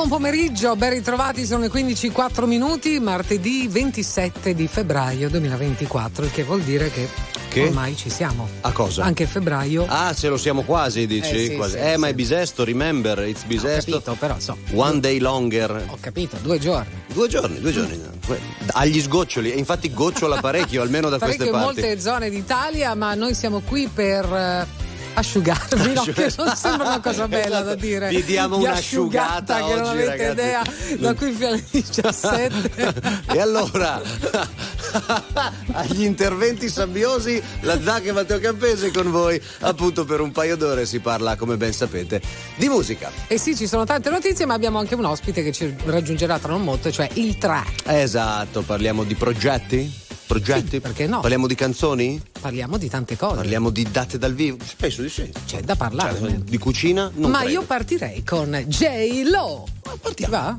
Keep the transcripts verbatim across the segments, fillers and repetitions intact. buon pomeriggio, ben ritrovati, sono le quindici e quattro minuti, martedì ventisette di febbraio duemilaventiquattro, il che vuol dire che, che ormai ci siamo. A cosa? Anche febbraio. Ah, ce lo siamo quasi, dici? Eh, sì, quasi. Sì, eh sì, ma sì. È bisesto, remember, it's bisesto. Ho capito, però so. One day longer. Ho capito, due giorni. Due giorni, due giorni. Agli sgoccioli, e infatti gocciola parecchio, almeno da parecchio queste parti. In molte zone d'Italia, ma noi siamo qui per... asciugarvi, no, che non sembra una cosa bella da dire. Vi diamo un'asciugata che oggi, non avete ragazzi. Idea da qui fino alle diciassette. E allora agli interventi sabbiosi la Zacca e Matteo Campese con voi appunto per un paio d'ore. Si parla, come ben sapete, di musica. E sì, ci sono tante notizie, ma abbiamo anche un ospite che ci raggiungerà tra non molto, cioè il Try. Esatto, parliamo di progetti? Progetti? Sì, perché no? Parliamo di canzoni? Parliamo di tante cose. Parliamo di date dal vivo? Penso di sì. C'è da parlare. Cioè, di cucina? Non Ma credo. Io partirei con J-Lo. Ma partiamo. Va?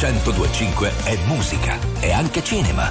centodue e cinque è musica, è anche cinema,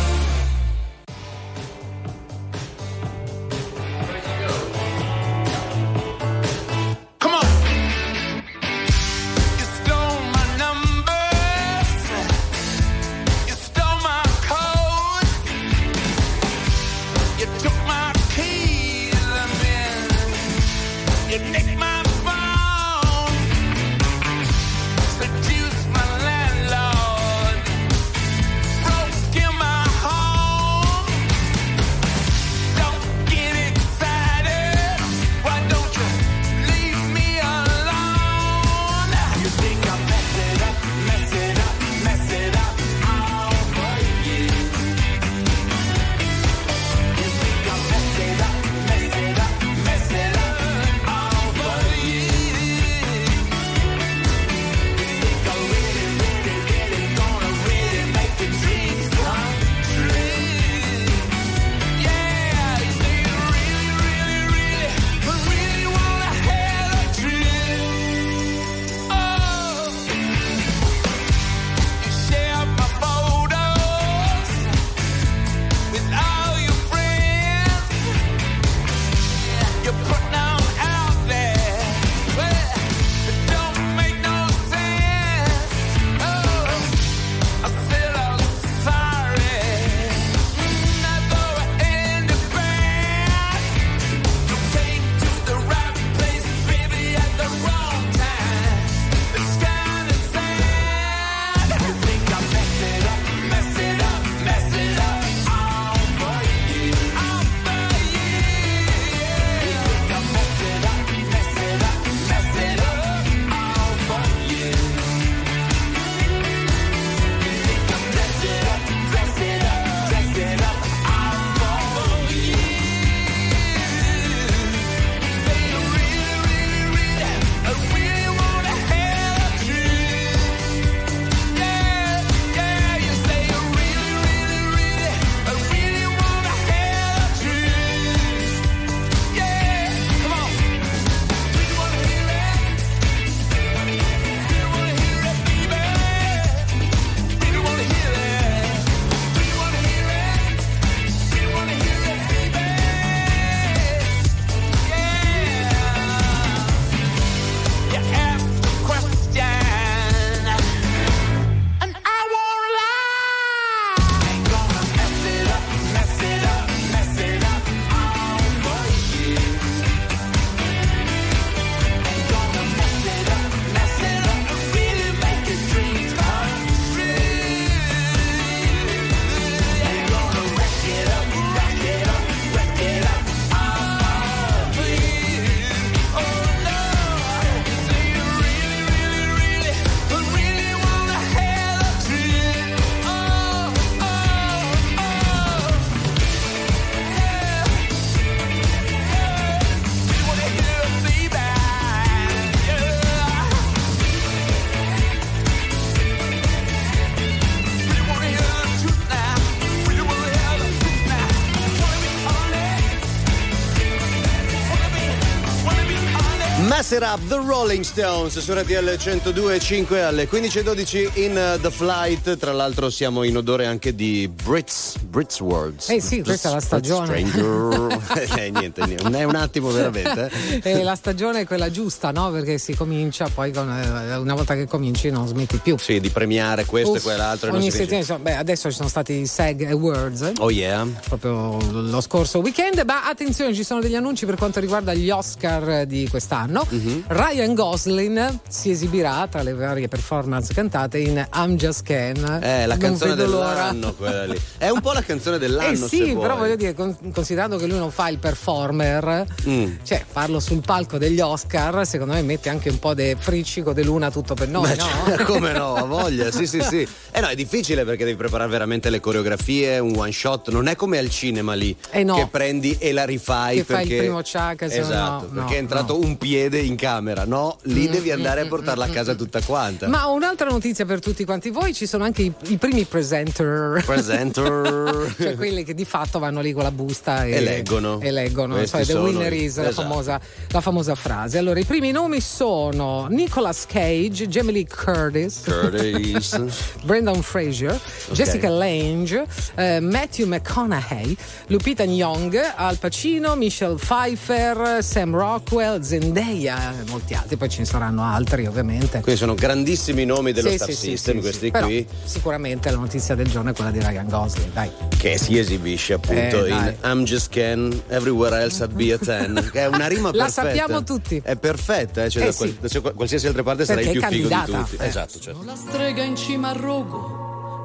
passerà The Rolling Stones su R T L centodue e cinque alle quindici e dodici in uh, The Flight. Tra l'altro siamo in odore anche di Brits Brits Worlds. Eh sì, questa The, è la stagione. eh, niente, niente, è un attimo veramente. Eh, la stagione è quella giusta, no? Perché si comincia poi con, una volta che cominci non smetti più. Sì, di premiare questo Uff, e quell'altro. Ogni settimana, so, beh, adesso ci sono stati i SAG Awards. Eh? Oh yeah. Proprio lo scorso weekend, ma attenzione, ci sono degli annunci per quanto riguarda gli Oscar di quest'anno. Mm-hmm. Ryan Gosling si esibirà tra le varie performance cantate in I'm Just Ken. Eh, la canzone dell'anno quella lì. È un po' la canzone dell'anno. Eh sì, se vuoi. Però voglio dire, considerando che lui non fa il performer, mm. cioè farlo sul palco degli Oscar, secondo me mette anche un po' de friccico de luna tutto per noi, ma no? Cioè, come no, ha voglia, sì sì sì. Eh no, è difficile perché devi preparare veramente le coreografie, un one shot, non è come al cinema lì eh no. che prendi e la rifai che perché fai il primo ciaca, esatto, no, perché no, è entrato no. un piede in camera, no? Lì mm, devi andare mm, a portarla mm, a casa tutta quanta. Ma un'altra notizia per tutti quanti voi, ci sono anche i, i primi presenter. Presenter. Cioè quelli che di fatto vanno lì con la busta e, e leggono. E leggono, so, the winner is, esatto. la famosa la famosa frase. Allora i primi nomi sono Nicolas Cage, Jamie Lee Curtis, Curtis. Brendan Fraser, okay. Jessica Lange, eh, Matthew McConaughey, Lupita Nyong'o, Al Pacino, Michelle Pfeiffer, Sam Rockwell, Zendaya e molti altri, poi ce ne saranno altri ovviamente. Quindi sono grandissimi nomi dello sì, Star sì, System sì, questi sì. qui. Però, sicuramente la notizia del giorno è quella di Ryan Gosling, dai. Che si esibisce appunto eh, in I'm Just Ken, Everywhere Else I'd Be a Ten. È una rima la perfetta. La sappiamo tutti. È perfetta, eh? Cioè, eh, da qual- sì. qualsiasi altra parte sarai più figo di tutti. Eh. Esatto, certo. Una strega in cima al rogo,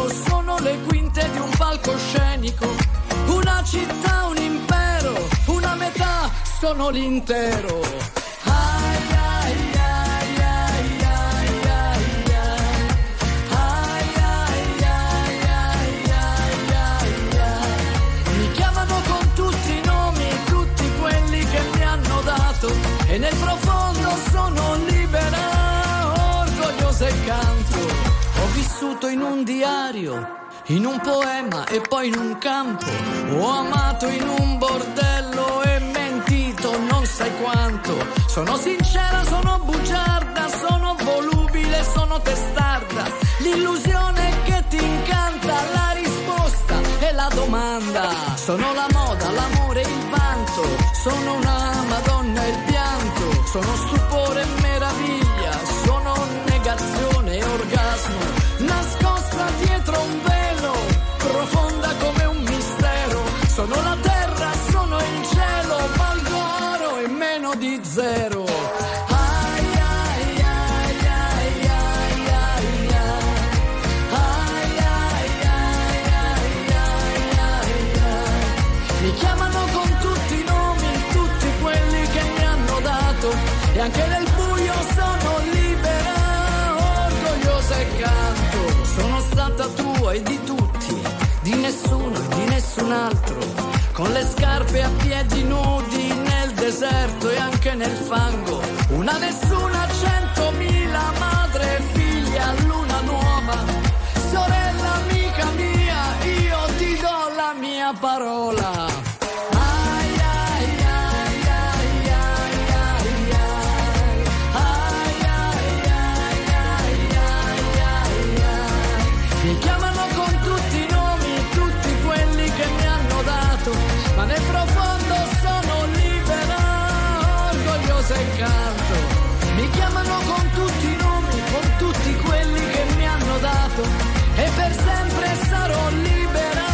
sono le quinte di un palcoscenico, una città, un impero, una metà, sono l'intero. Ai, ai, ai, ai, ai, ai, ai, ai, ai, ai, ai, ai, ai. Mi chiamano con tutti i nomi, tutti quelli che mi hanno dato, e nel profondo sono libera. Canto. Ho vissuto in un diario, in un poema e poi in un campo, ho amato in un bordello e mentito non sai quanto. Sono sincera, sono bugiarda, sono volubile, sono testarda, l'illusione che ti incanta, la risposta è la domanda. Sono la moda, l'amore, il vanto, sono una madonna e il pianto, sono stupore e meraviglia, sono negazione, orgasmo, nascosta dietro un velo, profonda come un mistero, sono la terra, sono il cielo, valgo oro e meno di zero. Mi chiamano con tutti i nomi, tutti quelli che mi hanno dato, e anche nel buio sono libera. Canto. Sono stata tua e di tutti, di nessuno e di nessun altro, con le scarpe a piedi nudi nel deserto e anche nel fango, una nessuna, centomila, madre, figlia, luna nuova, sorella amica mia, io ti do la mia parola. Ma nel profondo sono libera, orgogliosa e canto. Mi chiamano con tutti i nomi, con tutti quelli che mi hanno dato, e per sempre sarò libera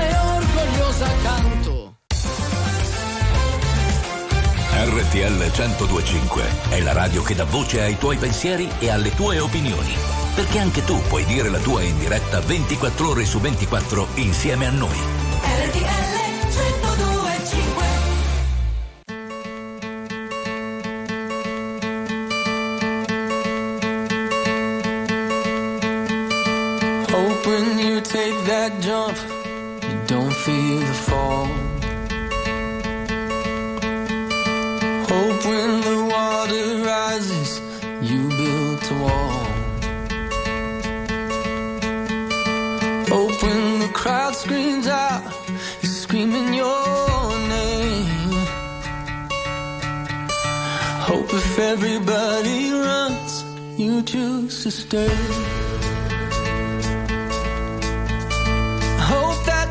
e orgogliosa canto. R T L centodue e cinque è la radio che dà voce ai tuoi pensieri e alle tue opinioni. Perché anche tu puoi dire la tua in diretta ventiquattro ore su ventiquattro insieme a noi. R T L centodue e cinque. that jump, you don't feel the fall. Hope when the water rises, you build a wall. Hope when the crowd screams out, you're screaming your name. Hope if everybody runs, you choose to stay.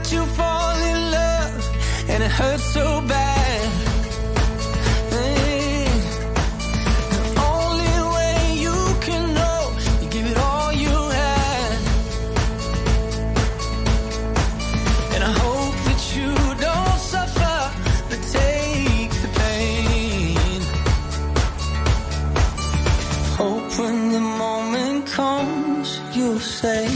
You fall in love and it hurts so bad. Hey, the only way you can know, you give it all you had. And I hope that you don't suffer, but take the pain. Hope when the moment comes, you'll say.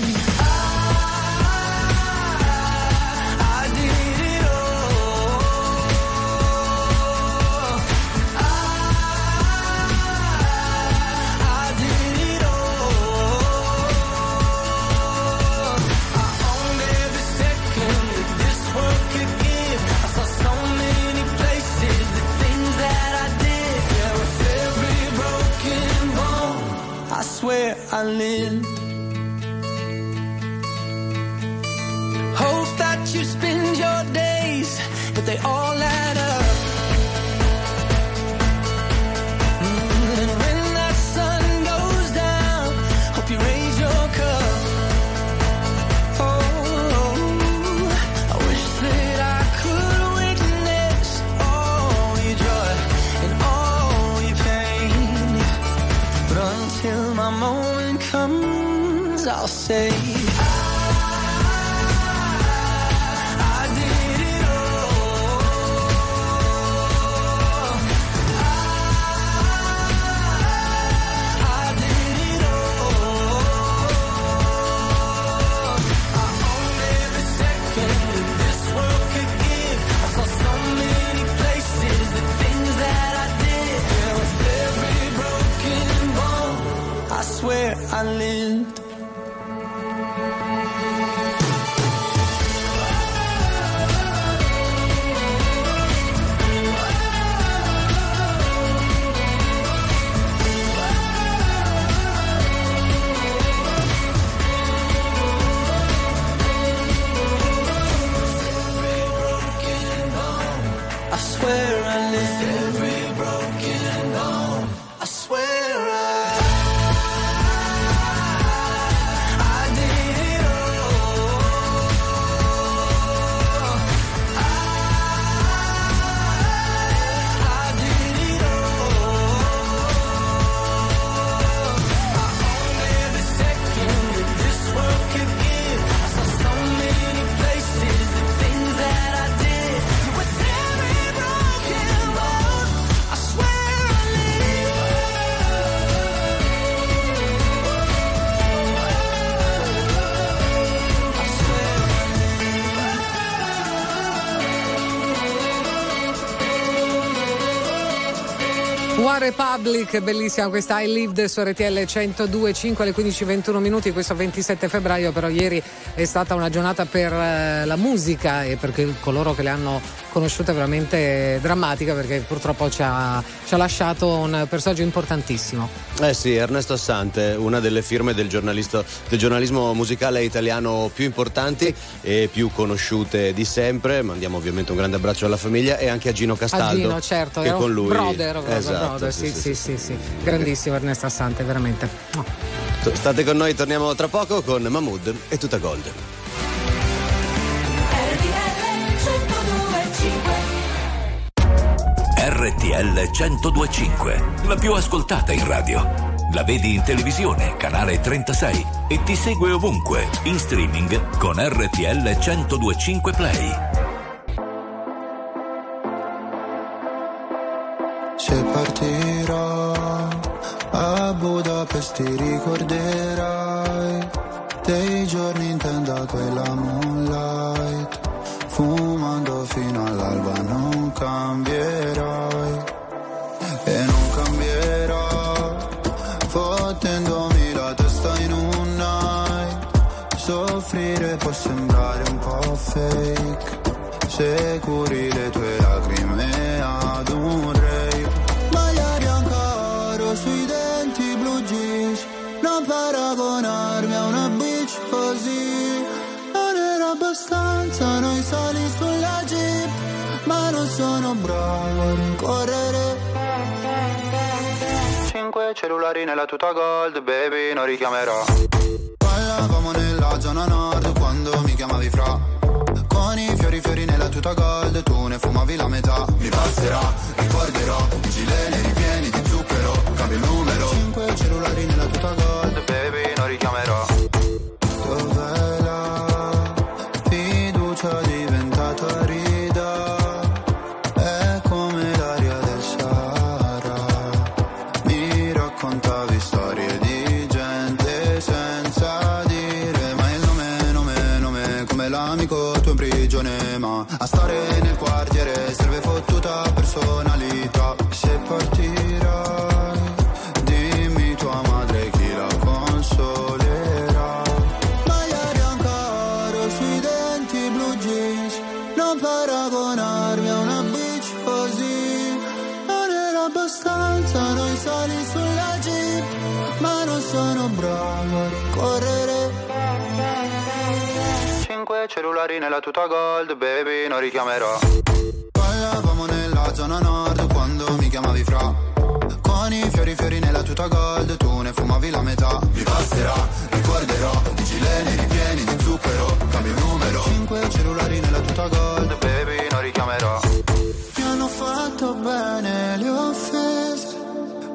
Where I live. Hope that you spend your days, but they all add up. And when that sun goes down, hope you raise your cup. Oh, I wish that I could witness all your joy and all your pain, but until the moment comes, I'll say where I lived. Republic, bellissima questa I Lived su R T L centodue e cinque alle quindici e ventuno minuti, questo ventisette febbraio. Però ieri è stata una giornata per la musica e per coloro che le hanno conosciuta veramente drammatica, perché purtroppo ci ha, ci ha lasciato un personaggio importantissimo. Eh sì, Ernesto Assante, una delle firme del, del giornalismo musicale italiano più importanti, sì, e più conosciute di sempre. Mandiamo ovviamente un grande abbraccio alla famiglia e anche a Gino Castaldo, a Gino, certo, che era con lui brother, brother, esatto, brother. Sì, sì, sì, sì, sì, sì, grandissimo Ernesto Assante, veramente. Oh. State con noi, torniamo tra poco con Mahmood e Tutta Gold. R T L centodue e cinque, la più ascoltata in radio. La vedi in televisione, canale trentasei, e ti segue ovunque, in streaming con R T L centodue e cinque Play. Se partirò a Budapest ti ricorderai dei giorni in tenda quella moonlight, fumando fino all'alba non cambierai e non cambierò, fottendomi la testa in un night, soffrire può sembrare un po' fake, se curi le tue lacrime ad un rape. Maglia bianca, oro sui denti, blue jeans, non paragonarmi a una bitch così. Non era abbastanza noi soli sulla jeep, ma non sono bravo a rincorrere. Cinque cellulari nella tuta gold, baby, non richiamerò. Ballavamo nella zona nord quando mi chiamavi fra. Con i fiori fiori nella tuta gold, tu ne fumavi la metà. Mi passerà, ricorderò, i gileni ripieni di zucchero, cambio il numero. Cinque cellulari nella tuta gold, baby, non richiamerò. Dov'è la fiducia diventata rida? Ma a stare nel quartiere serve fottuta personalità. Se partirai, dimmi tua madre chi la consolerà. Maglia bianca, oro sui denti, blue jeans, non paragonarmi a una bitch così. Non era abbastanza noi sali sulla jeep, ma non sono bravo a correre. Cellulari nella tuta gold, baby, non richiamerò. Ballavamo nella zona nord quando mi chiamavi fra. Con i fiori fiori nella tuta gold, tu ne fumavi la metà. Mi passerà, ricorderò, di gileni ripieni di zucchero, cambio numero. Cinque cellulari nella tuta gold, baby, non richiamerò. Mi hanno fatto bene le offese,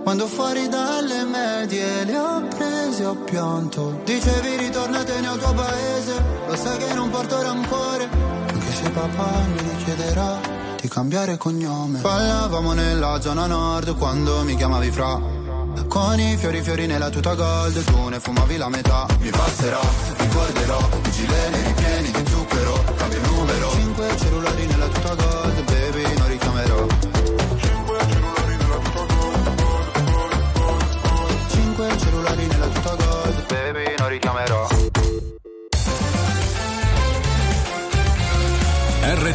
quando fuori dalle medie le ho prese, ho pianto. Dicevi ritornate nel tuo paese, lo sai che non porto rancore, anche se papà mi richiederà di cambiare cognome. Ballavamo nella zona nord quando mi chiamavi fra. Con i fiori fiori nella tuta gold, tu ne fumavi la metà. Mi passerà, ricorderò, i gileni ripieni di zucchero, cambio il numero. Cinque cellulari nella tuta gold, baby, non richiamerò. Cellulari nella tuta gold, baby, non richiamerò. R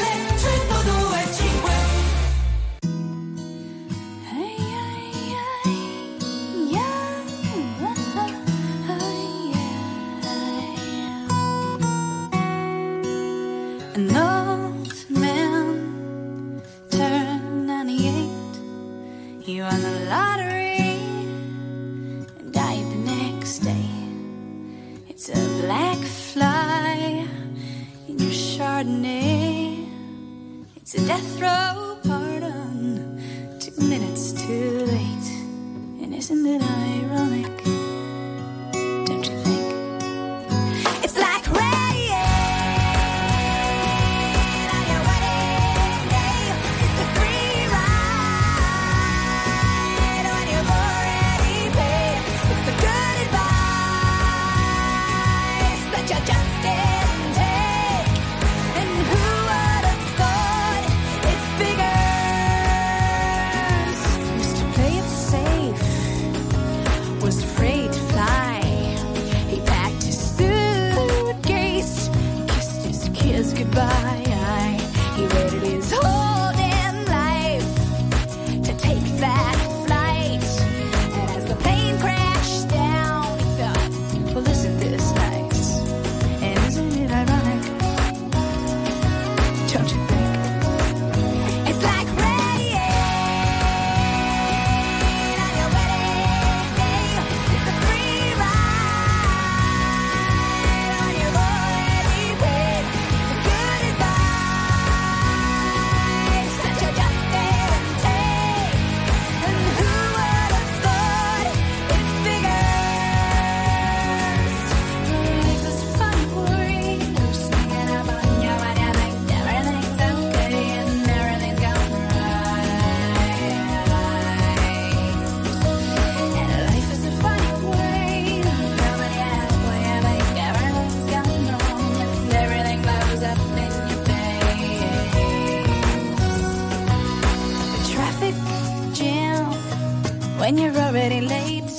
and you're already late.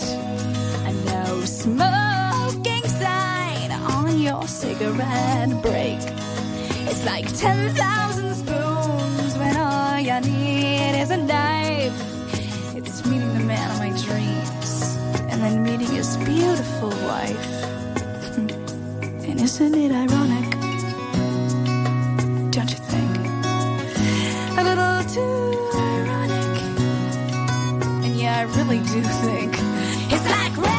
I know smoking sign on your cigarette break. It's like ten thousand spoons when all you need is a knife. It's meeting the man of my dreams and then meeting his beautiful wife. And isn't it ironic? Don't you think? A little too ironic. And yeah, I really do think it's like rain.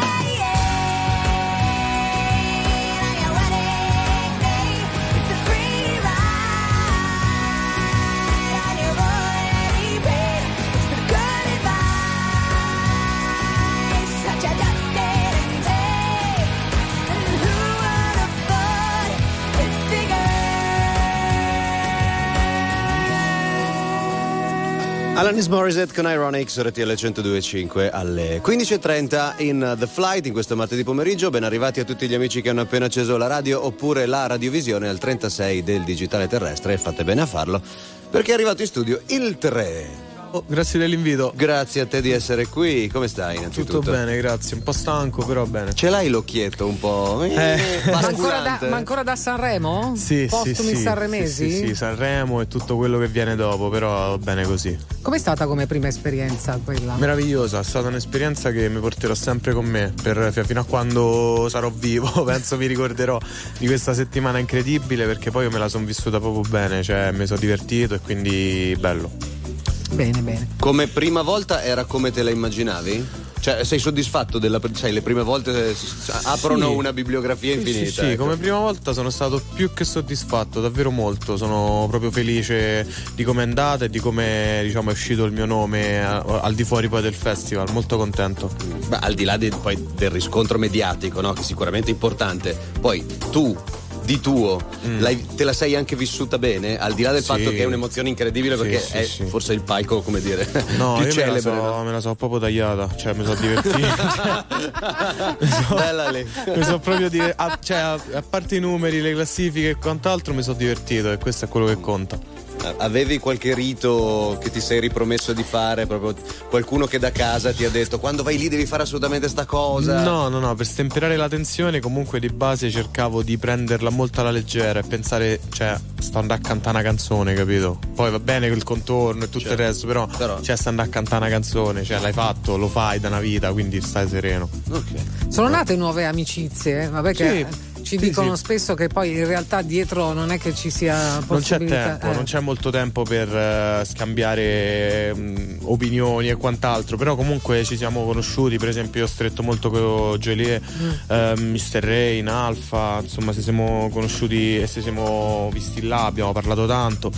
Alanis Morissette con Ironic su R T L centodue e cinque alle quindici e trenta in The Flight in questo martedì pomeriggio. Ben arrivati a tutti gli amici che hanno appena acceso la radio oppure la radiovisione al trentasei del digitale terrestre. Fate bene a farlo perché è arrivato in studio il tre. Oh, grazie dell'invito. Grazie a te di essere qui. Come stai innanzitutto? Tutto bene, grazie. Un po' stanco però bene. Ce l'hai l'occhietto un po'? Eh. Eh. Ma, ancora da, ma ancora da Sanremo? Sì, postumi sì, sanremesi? Sì, sì, sì, Sanremo e tutto quello che viene dopo. Però bene così. Com'è stata come prima esperienza quella? Meravigliosa, è stata un'esperienza che mi porterò sempre con me per, fino a quando sarò vivo. Penso mi ricorderò di questa settimana incredibile, perché poi io me la sono vissuta proprio bene. Cioè mi sono divertito e quindi bello. Bene, bene. Come prima volta era come te la immaginavi? Cioè, sei soddisfatto della, sai, le prime volte aprono sì, una bibliografia infinita. Sì, sì, ecco. Sì, come prima volta sono stato più che soddisfatto, davvero molto. Sono proprio felice di come è andata e di come, diciamo, è uscito il mio nome al di fuori poi del festival. Molto contento. Ma al di là di, poi, del riscontro mediatico, no? Che è sicuramente importante. Poi tu di tuo, mm. l'hai, te la sei anche vissuta bene, al di là del sì. fatto che è un'emozione incredibile, perché sì, sì, è sì. forse il palco, come dire, no, più io celebre. Me la, so, no? me la so proprio tagliata, cioè mi sono divertito. mi so, Bella lì. Mi sono proprio divertito, a, cioè, a, a parte i numeri, le classifiche e quant'altro, mi sono divertito e questo è quello che conta. Avevi qualche rito che ti sei ripromesso di fare? Proprio qualcuno che da casa ti ha detto quando vai lì devi fare assolutamente sta cosa? No, no, no, per stemperare la tensione comunque di base cercavo di prenderla molto alla leggera e pensare, cioè, sto andando a cantare una canzone, capito? Poi va bene col contorno e tutto, certo, il resto, però, però... cioè sta andando a cantare una canzone, cioè l'hai fatto, lo fai da una vita, quindi stai sereno. Okay. Sono nate nuove amicizie, eh? ma perché... Sì. Ci sì, dicono sì. spesso che poi in realtà dietro non è che ci sia possibilità. Non c'è tempo, eh. non c'è molto tempo per uh, scambiare um, opinioni e quant'altro. Però comunque ci siamo conosciuti. Per esempio io ho stretto molto con Geolier, mm. uh, mister Ray, in Alfa. Insomma, se siamo conosciuti e se siamo visti là abbiamo parlato tanto.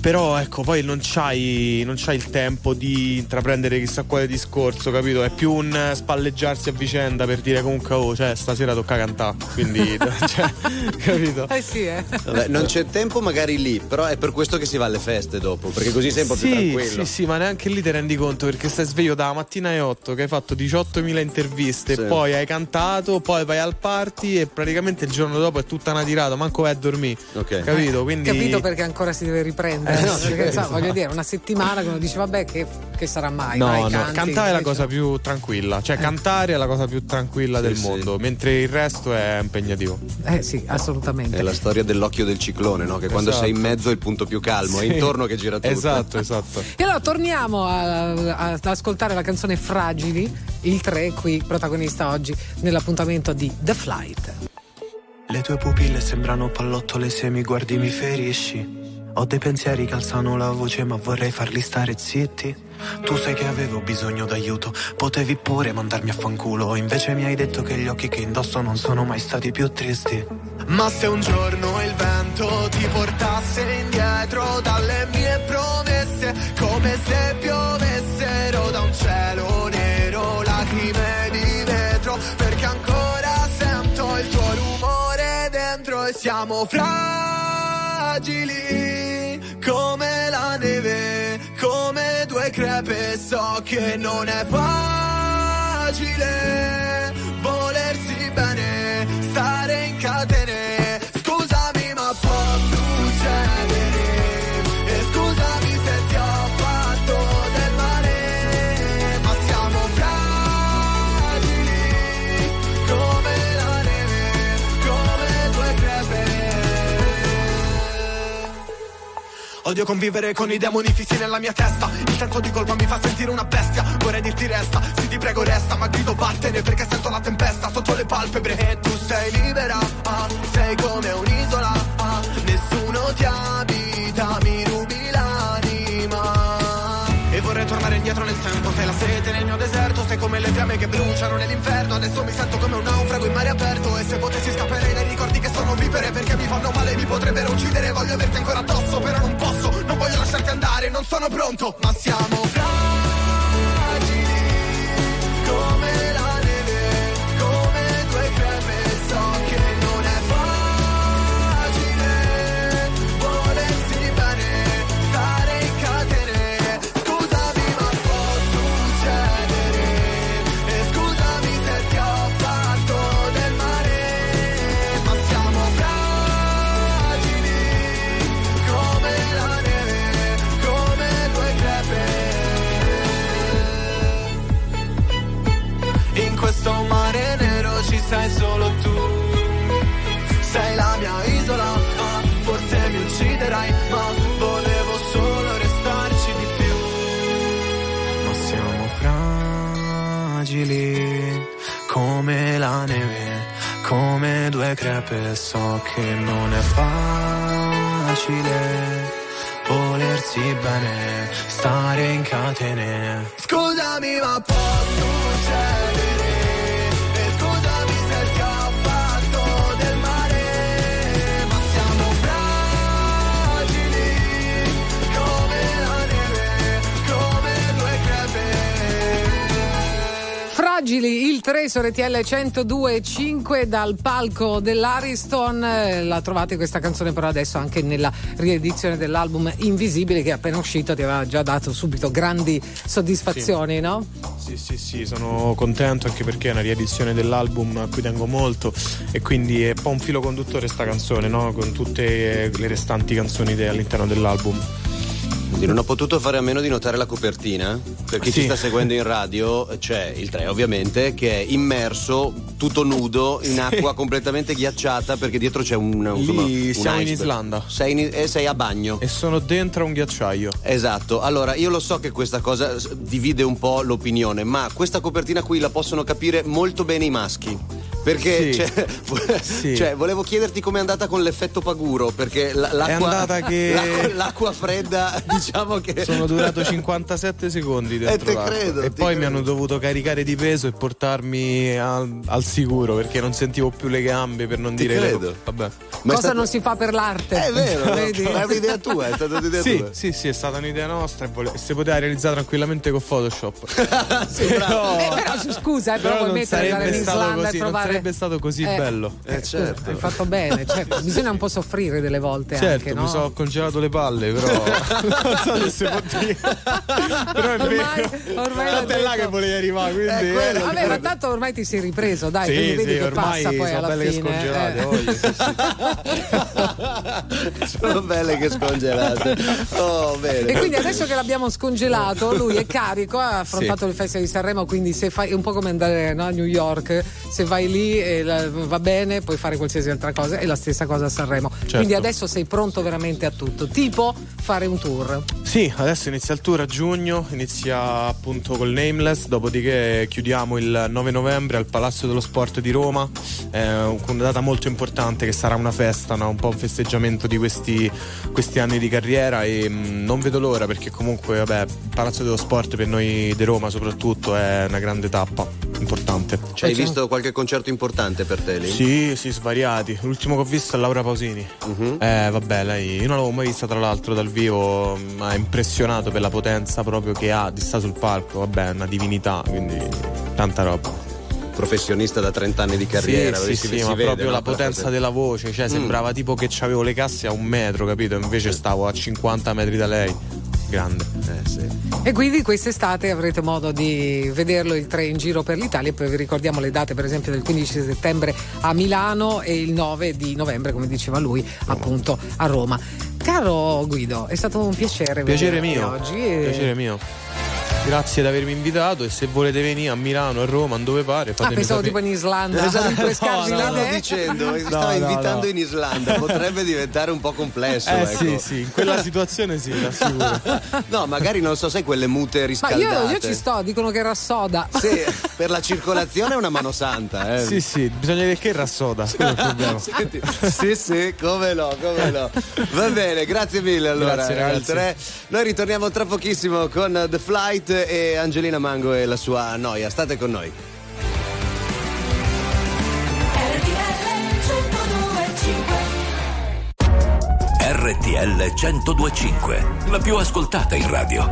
Però ecco, poi non c'hai, non c'hai il tempo di intraprendere chissà quale discorso, capito? È più un spalleggiarsi a vicenda per dire comunque oh, cioè stasera tocca cantare, quindi... Cioè, capito? Eh sì, eh. Vabbè, non c'è tempo magari lì, però è per questo che si va alle feste dopo, perché così sei un po' sì, più tranquillo. Sì, sì, ma neanche lì ti rendi conto, perché stai sveglio dalla mattina alle otto, che hai fatto diciottomila interviste, sì. poi hai cantato, poi vai al party e praticamente il giorno dopo è tutta una tirata, manco vai a dormire. Okay. Capito? Quindi... Capito perché ancora si deve riprendere. Eh, no, perché, perché, so, voglio dire, una settimana che uno dice vabbè che, che sarà mai? No, vai, no, canti, cantare è la cosa più tranquilla, cioè eh. cantare è la cosa più tranquilla sì, del sì. mondo, mentre il resto è impegnativo. Eh sì, assolutamente. È la storia dell'occhio del ciclone, no? Che esatto. quando sei in mezzo è il punto più calmo, sì. è intorno che gira tutto. Esatto, esatto. E allora torniamo a, a, ad ascoltare la canzone Fragili, il tre, qui protagonista oggi nell'appuntamento di The Flight. Le tue pupille sembrano pallottole, se mi guardi mi ferisci. Ho dei pensieri che alzano la voce ma vorrei farli stare zitti. Tu sai che avevo bisogno d'aiuto, potevi pure mandarmi a fanculo, invece mi hai detto che gli occhi che indosso non sono mai stati più tristi. Ma se un giorno il vento ti portasse indietro dalle mie promesse, come se piovessero da un cielo nero lacrime di vetro, perché ancora sento il tuo rumore dentro e siamo fragili come la neve, come due crepe. So che non è facile volersi bene, stare in catene. Scusami ma può succedere, e scusami se ti ho fatto del male, ma siamo fragili. Odio convivere con i demoni fissi nella mia testa. Il senso di colpa mi fa sentire una bestia. Vorrei dirti resta, sì ti prego resta, ma grido vattene perché sento la tempesta sotto le palpebre. E tu sei libera, ah, sei come un'isola, ah, nessuno ti abita, mi rubi l'anima. E vorrei tornare indietro nel tempo, sei la sete nel mio deserto, sei come le fiamme che bruciano nell'inferno. Adesso mi sento come un naufrago in mare aperto, e se potessi scappare dai ricordi che sono vivere, perché mi fanno male, mi potrebbero uccidere. Voglio averti ancora addosso, però non posso, non voglio lasciarti andare, non sono pronto. Ma siamo fragili come la neve, come tue crepe, so che non è facile volersi bene, stare in catene. Scusami ma può succedere, e scusami se ti ho fatto del male. Ma siamo fragili come la neve, come tue crepe. In questo mare nero ci sei solo tu, sei la mia isola, ah, forse mi ucciderai, ma volevo solo restarci di più. Ma siamo fragili come la neve, come due crepe, so che non è facile volersi bene, stare in catene. Scusami ma può succedere, e scusami se ti ho fatto del male. Ma siamo fragili come la neve, come due crepe. Fragili, il tre su R T L centodue e cinque dal palco dell'Ariston. La trovate questa canzone però adesso anche nella riedizione dell'album Invisibile, che è appena uscito, ti aveva già dato subito grandi soddisfazioni, sì. No? Sì, sì, sì, sono contento anche perché è una riedizione dell'album a cui tengo molto, e quindi è un po' un filo conduttore sta canzone, no? Con tutte le restanti canzoni de- all'interno dell'album. Quindi non ho potuto fare a meno di notare la copertina, per chi sì. ci sta seguendo in radio c'è il tre ovviamente, che è immerso tutto nudo in acqua sì. completamente ghiacciata, perché dietro c'è un, insomma, lì un siamo iceberg. In Islanda sei, in, eh, sei a bagno e sono dentro un ghiacciaio. Esatto, allora io lo so che questa cosa divide un po' l'opinione, ma questa copertina qui la possono capire molto bene i maschi. Perché sì, cioè, sì. cioè, volevo chiederti com'è andata con l'effetto paguro, perché l- l'acqua, è andata che... l'acqua, l'acqua fredda, diciamo che sono durato cinquantasette secondi dentro eh, l'acqua credo, e poi credo. Mi hanno dovuto caricare di peso e portarmi al, al sicuro, perché non sentivo più le gambe, per non ti dire credo. Le... Vabbè. Ma cosa stato... non si fa per l'arte, è vero, vedi? È un'idea tua, è stata un'idea sì, tua. Sì, sì, è stata un'idea nostra e vole... si poteva realizzare tranquillamente con Photoshop. Sì, però... Eh, però scusa, eh, però, però vuoi mettere in Islanda e provare. Sarebbe stato così eh, bello. Eh, certo. Hai fatto bene, certo. Bisogna un po' soffrire delle volte, certo, anche, no? Mi sono congelato le palle, però non so se si può dire. Però è ormai, vero. Ormai è là che volevi arrivare, quindi eh, quello, vabbè, ma tanto ormai ti sei ripreso, dai, sì, quindi vedi sì, che passa poi alla fine. Sono belle che scongelate, eh. voglio, sì, sì. Sono belle che scongelate. Oh, bene. E quindi adesso che l'abbiamo scongelato, lui è carico, ha affrontato sì. le feste di Sanremo, quindi se fai è un po' come andare, no, a New York, se vai lì e la, va bene, puoi fare qualsiasi altra cosa, e la stessa cosa a Sanremo, certo. Quindi adesso sei pronto veramente a tutto, tipo fare un tour. Sì, adesso inizia il tour a giugno, inizia appunto col Nameless, dopodiché chiudiamo il nove novembre al Palazzo dello Sport di Roma, eh, con una data molto importante che sarà una festa, no? Un po' un festeggiamento di questi, questi anni di carriera, e mh, non vedo l'ora, perché comunque vabbè, il Palazzo dello Sport per noi di Roma soprattutto è una grande tappa importante. Cioè, hai visto qualche concerto importante per te lì? Sì, sì, svariati. L'ultimo che ho visto è Laura Pausini. Uh-huh. Eh, vabbè, lei io non l'avevo mai vista tra l'altro dal vivo, ma è impressionato per la potenza proprio che ha di sta sul palco. Vabbè, è una divinità, quindi tanta roba. Professionista da trent'anni di carriera, sì, sì, si, sì, si ma vede, proprio no? La potenza della voce, cioè sembrava mm. tipo che c'avevo le casse a un metro, capito? Invece stavo a cinquanta metri da lei. Grande, eh, sì. E quindi quest'estate avrete modo di vederlo il tre in giro per l'Italia. Poi vi ricordiamo le date, per esempio del quindici settembre a Milano e il nove di novembre, come diceva lui, Roma. Appunto a Roma. Caro Guido, è stato un piacere, piacere mio oggi. E... piacere mio. Grazie di avermi invitato, e se volete venire a Milano, a Roma, dove pare, fatemi. Ah, pensavo sapere. Tipo in Islanda. No, no, no, stavo no. dicendo, no, stavo no, invitando no. in Islanda, potrebbe diventare un po' complesso. Eh, ecco. Sì, sì, in quella situazione sì, l'assicuro. No, magari non so, sai quelle mute riscaldate. Ma io, io ci sto, dicono che rassoda. Sì, per la circolazione è una mano santa. Eh. Sì, sì, bisogna dire che rassoda. Senti, sì, sì, come no, come no. Va bene, grazie mille allora. Grazie, ragazzi. Altre. Noi ritorniamo tra pochissimo con The Flight e Angelina Mango e la sua noia. State con noi. R T L centodue e cinque, la più ascoltata in radio.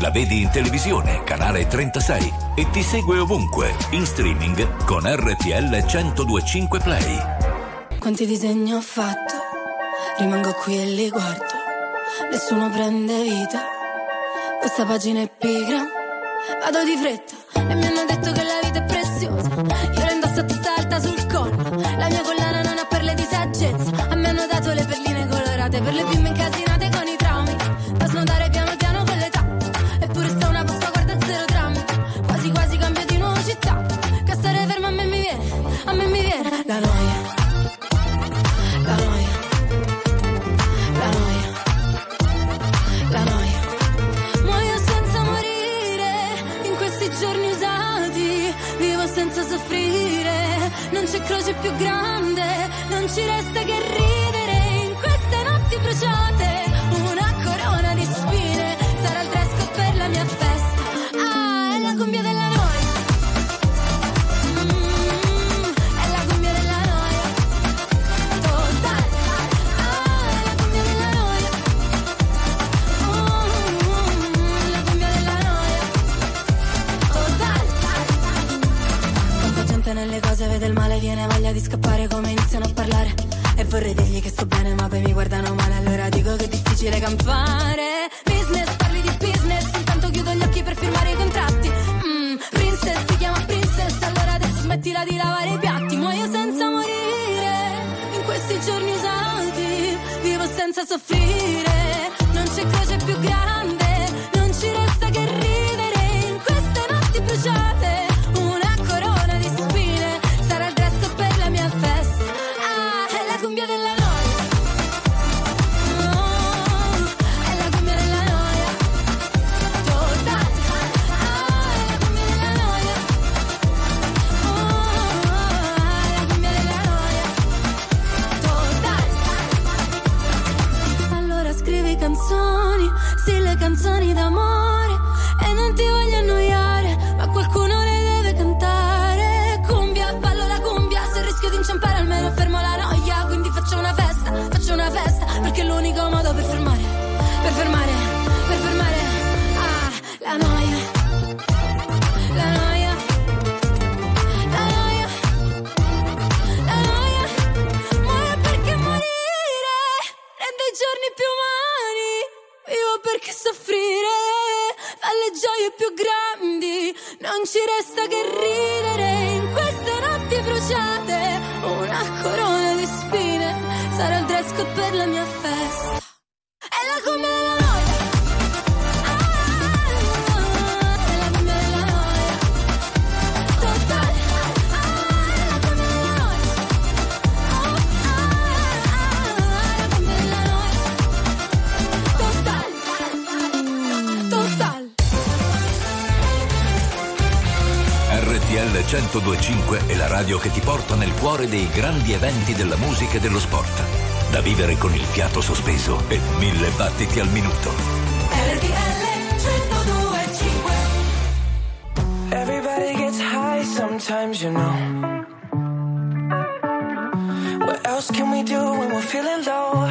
La vedi in televisione, canale trentasei, e ti segue ovunque, in streaming con R T L centodue e cinque Play. Quanti disegni ho fatto, rimango qui e li guardo. Nessuno prende vita, questa pagina è pigra. Vado di fretta e mi hanno detto che la vita è preziosa. Io la indosso tutta alta sul collo. La mia collana non ha perle di saggezza. A me hanno dato le perline colorate per le bimbe incasinate con i traumi. Da snodare piano piano con l'età. Eppure sta una posta, guarda zero drammi. Quasi quasi cambio di nuovo città. Che stare ferma a me mi viene, a me mi viene la noia. La noia. La noia. La noia. Muoio senza morire in questi giorni usati. Vivo senza soffrire. Non c'è croce più grande. Non ci resta che ridere in queste notti bruciate. Una corona di spine sarà il fresco per la mia festa. Ah, è la cumbia della noia. Mm, è la cumbia della noia. Totale. Ah, è la cumbia della noia. Mm, la cumbia della noia. Totale. Tanta gente nelle cose vede il male, viene voglia di scappare come iniziano a parlare. E vorrei dirgli che sto bene, ma poi mi guardano male, allora dico che è difficile campare. Business, parli di business, intanto chiudo gli occhi per firmare i contratti. Mm, princess, si chiama princess, allora adesso smettila di lavare i piatti. Muoio senza morire in questi giorni usati. Vivo senza soffrire, non c'è croce più grande. Non ci resta che ridere in queste notti bruciate. Una corona di spine sarà il resto per la mia festa. Ah, è la cumbia della noia. Oh, è la cumbia della noia. Totale. Ah, è la cumbia della noia. Oh, è la cumbia della noia. Totale. Allora scrivi canzoni, sì, le canzoni d'amore, e non ti voglio annoiare, ma qualcuno le deve cantare. Cumbia, ballo la cumbia, se rischio di inciampare almeno fermo la noia. Quindi faccio una festa, faccio una festa, perché è l'unico modo per fermare, per fermare, per fermare. Ah, la noia. La noia. La noia. La noia. Muoio perché morire rende i giorni più umani. Vivo perché soffrire fa le gioie più grandi. Non ci resta che ridere in queste notti bruciate. Una corona di spine sarà il dress code per la mia festa. È la cumbia della noia. Ah, è la cumbia della noia. Totale. Ah, è la cumbia della noia. Oh, ah, è la cumbia della noia. Totale. Totale. R T L centodue e cinque è la radio che ti porta nel cuore dei grandi eventi della musica e dello sport. Da vivere con il fiato sospeso e mille battiti al minuto. R T L centodue e cinque. Everybody gets high sometimes, you know. What else can we do when we're feeling low?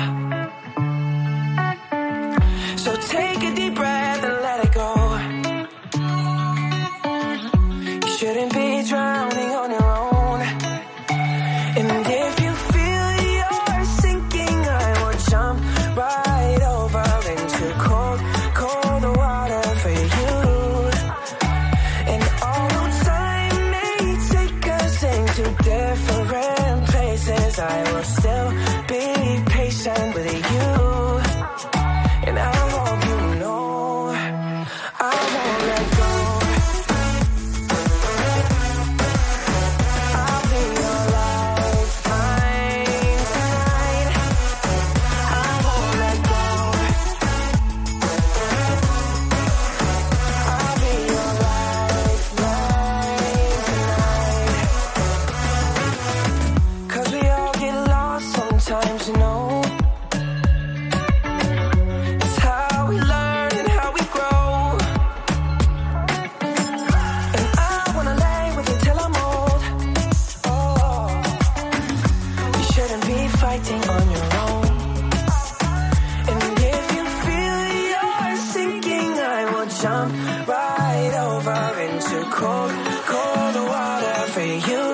So take a deep breath and let it go. Shouldn't be drowning on your own. And if you feel you're sinking, I will jump right over into cold, cold water for you. And although time may take us into different places, I will still be patient with you. And I hope you know I won't let go. cold, cold water for you.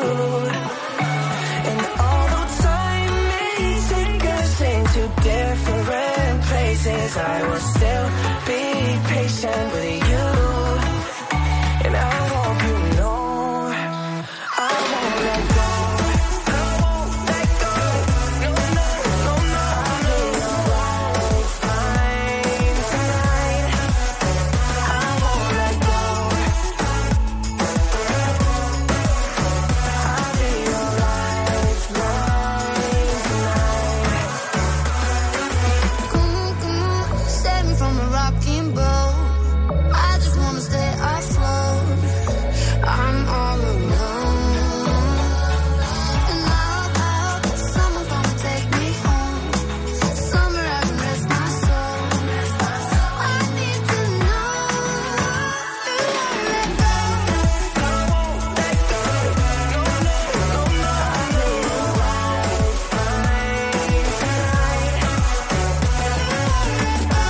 And although time may take us into different places, I will still be patient with you. And I hope you know I won't let go. I won't let go. No, no, no, no. I will find tonight. I won't let go. I'll be your lifeline tonight. Come on, come on, save me from a rocking boat. I just wanna stay afloat. I'm all alone, and I hope, I hope that someone's gonna take me home. Somewhere I can rest my soul. I need to know I won't let go. I won't let go. No, no, no, no. I know I will find tonight. I won't let go. I'll be your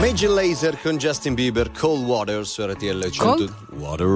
Major Lazer con Justin Bieber, Cold Water su R T L Cold? cento Water,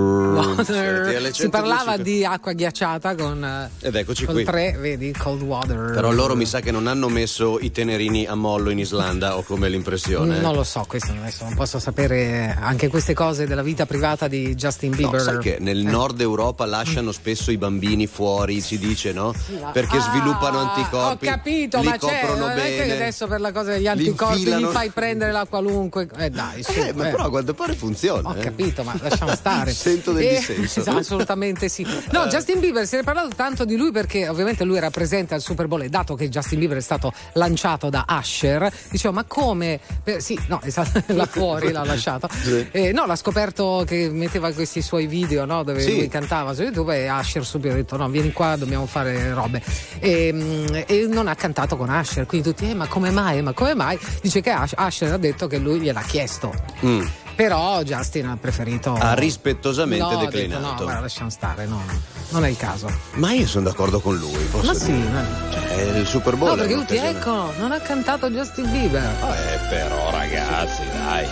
su R T L Si parlava centodue. di acqua ghiacciata con, eh, Ed eccoci con qui. tre, vedi, Cold Water. Però loro mi sa che non hanno messo i tenerini a mollo in Islanda, ho come l'impressione. Non lo so, questo adesso non posso sapere anche queste cose della vita privata di Justin Bieber. No, sai che nel nord Europa lasciano spesso i bambini fuori, si dice, no? Perché Ah, sviluppano anticorpi. Ho capito, li ma c'è, coprono non è che bene, adesso per la cosa degli li anticorpi infilano. Li fai prendere l'acqua lunga. Comunque, eh dai, sì, eh, ma eh. però a quanto pare funziona. Ho eh. capito, ma lasciamo stare. Sento del eh, dissenso. Esatto, assolutamente sì. No, Justin Bieber, si è parlato tanto di lui perché ovviamente lui era presente al Super Bowl e dato che Justin Bieber è stato lanciato da Usher, dicevo, ma come? Per... Sì, no, esatto, là fuori l'ha lasciato. Sì. Eh, no, l'ha scoperto che metteva questi suoi video, no, dove sì. lui cantava su YouTube e Usher subito ha detto no, vieni qua, dobbiamo fare robe. E, e non ha cantato con Usher, quindi tutti, eh, ma come mai? Ma come mai? Dice che Usher ha detto che lui gliel'ha chiesto. Mm. Però Justin ha preferito. Ha rispettosamente no, declinato. Ha detto, no, ma lasciamo stare, no, non è il caso. Ma io sono d'accordo con lui. Posso ma sì, ma... Cioè, il Super Bowl. No, perché tutti, ecco, non ha cantato Justin Bieber. Eh, però, ragazzi, dai.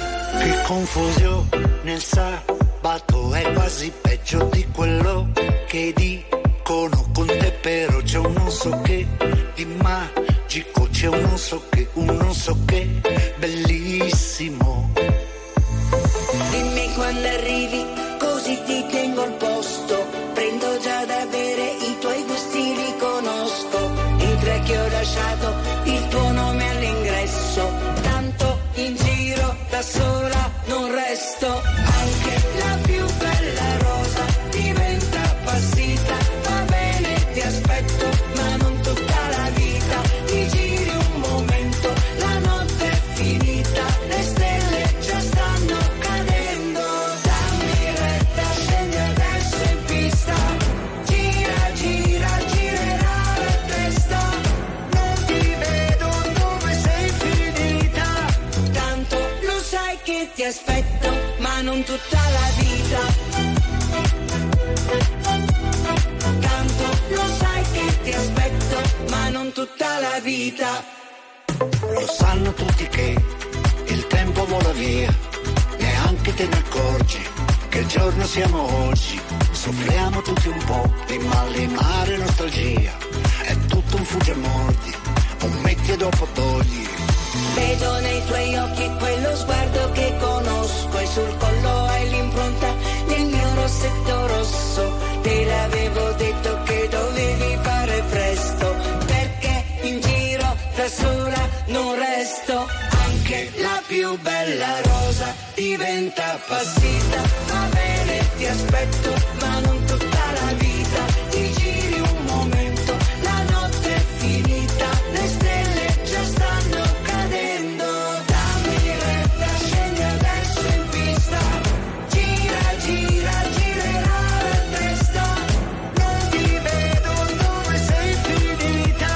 Che confusione nel sabato è quasi peggio di quello che dicono con te, però c'è un non so che di magico, c'è un non so che, un non so che bellissimo. Dimmi quando arrivi, così ti tengo al posto. Prendo già da bere, i tuoi gusti li conosco. In tre che ho lasciato, il tuo nome all'ingresso. Tanto in giro, da sola non resto. Anche la più bella rosa diventa appassita. Va bene, ti aspetto, ma non tocca la vita. Ti giri un momento, la notte è finita. Le stelle già stanno cadendo. Dammi retta, scendi adesso in pista. Gira, gira, girerà la testa. Non ti vedo dove sei finita. Tanto lo sai che ti aspetto, ma non tutta la vita. Tanto lo sai che ti aspetto, ma non tutta la vita. Lo sanno tutti che il tempo vola via, neanche te ne accorgi che giorno siamo oggi. Soffriamo tutti un po' di male, mare, nostalgia. È tutto un fuggiamordi, un metti e dopo togli. Vedo nei tuoi occhi quello sguardo che conosco e sul collo hai l'impronta del mio rossetto rosso. Te l'avevo detto che dovevi fare presto, perché in giro da sola non resto. Anche la più bella rosa diventa appassita. Va bene, ti aspetto, ma non tutta la vita. Ti giri un momento, la notte è finita. Le stelle già stanno cadendo. Dammi retta, scendi adesso in pista. Gira, gira, girerà la testa. Non ti vedo dove sei finita.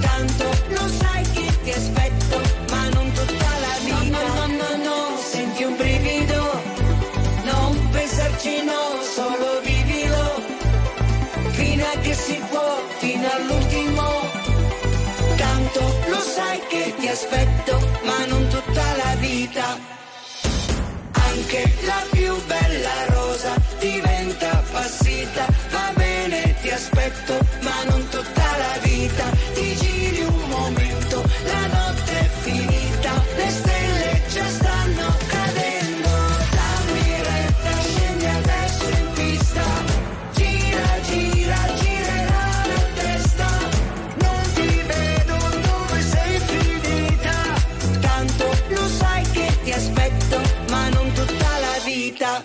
Tanto lo sai che ti aspetto, ma non tutta la vita. No, no, no, no, no, senti un brivido. Non ti aspetto, ma non tutta la vita. Anche la più bella rosa diventa appassita. Va bene, ti aspetto, ma non tutta la vita. Ti giri un momento, la notte è finita, le stelle già stanno cadendo. Dammi retta, scendi adesso in pista. Gira, gira, girerà la testa. Non ti vedo dove sei finita. Tanto lo sai che ti aspetto, ma non tutta la vita.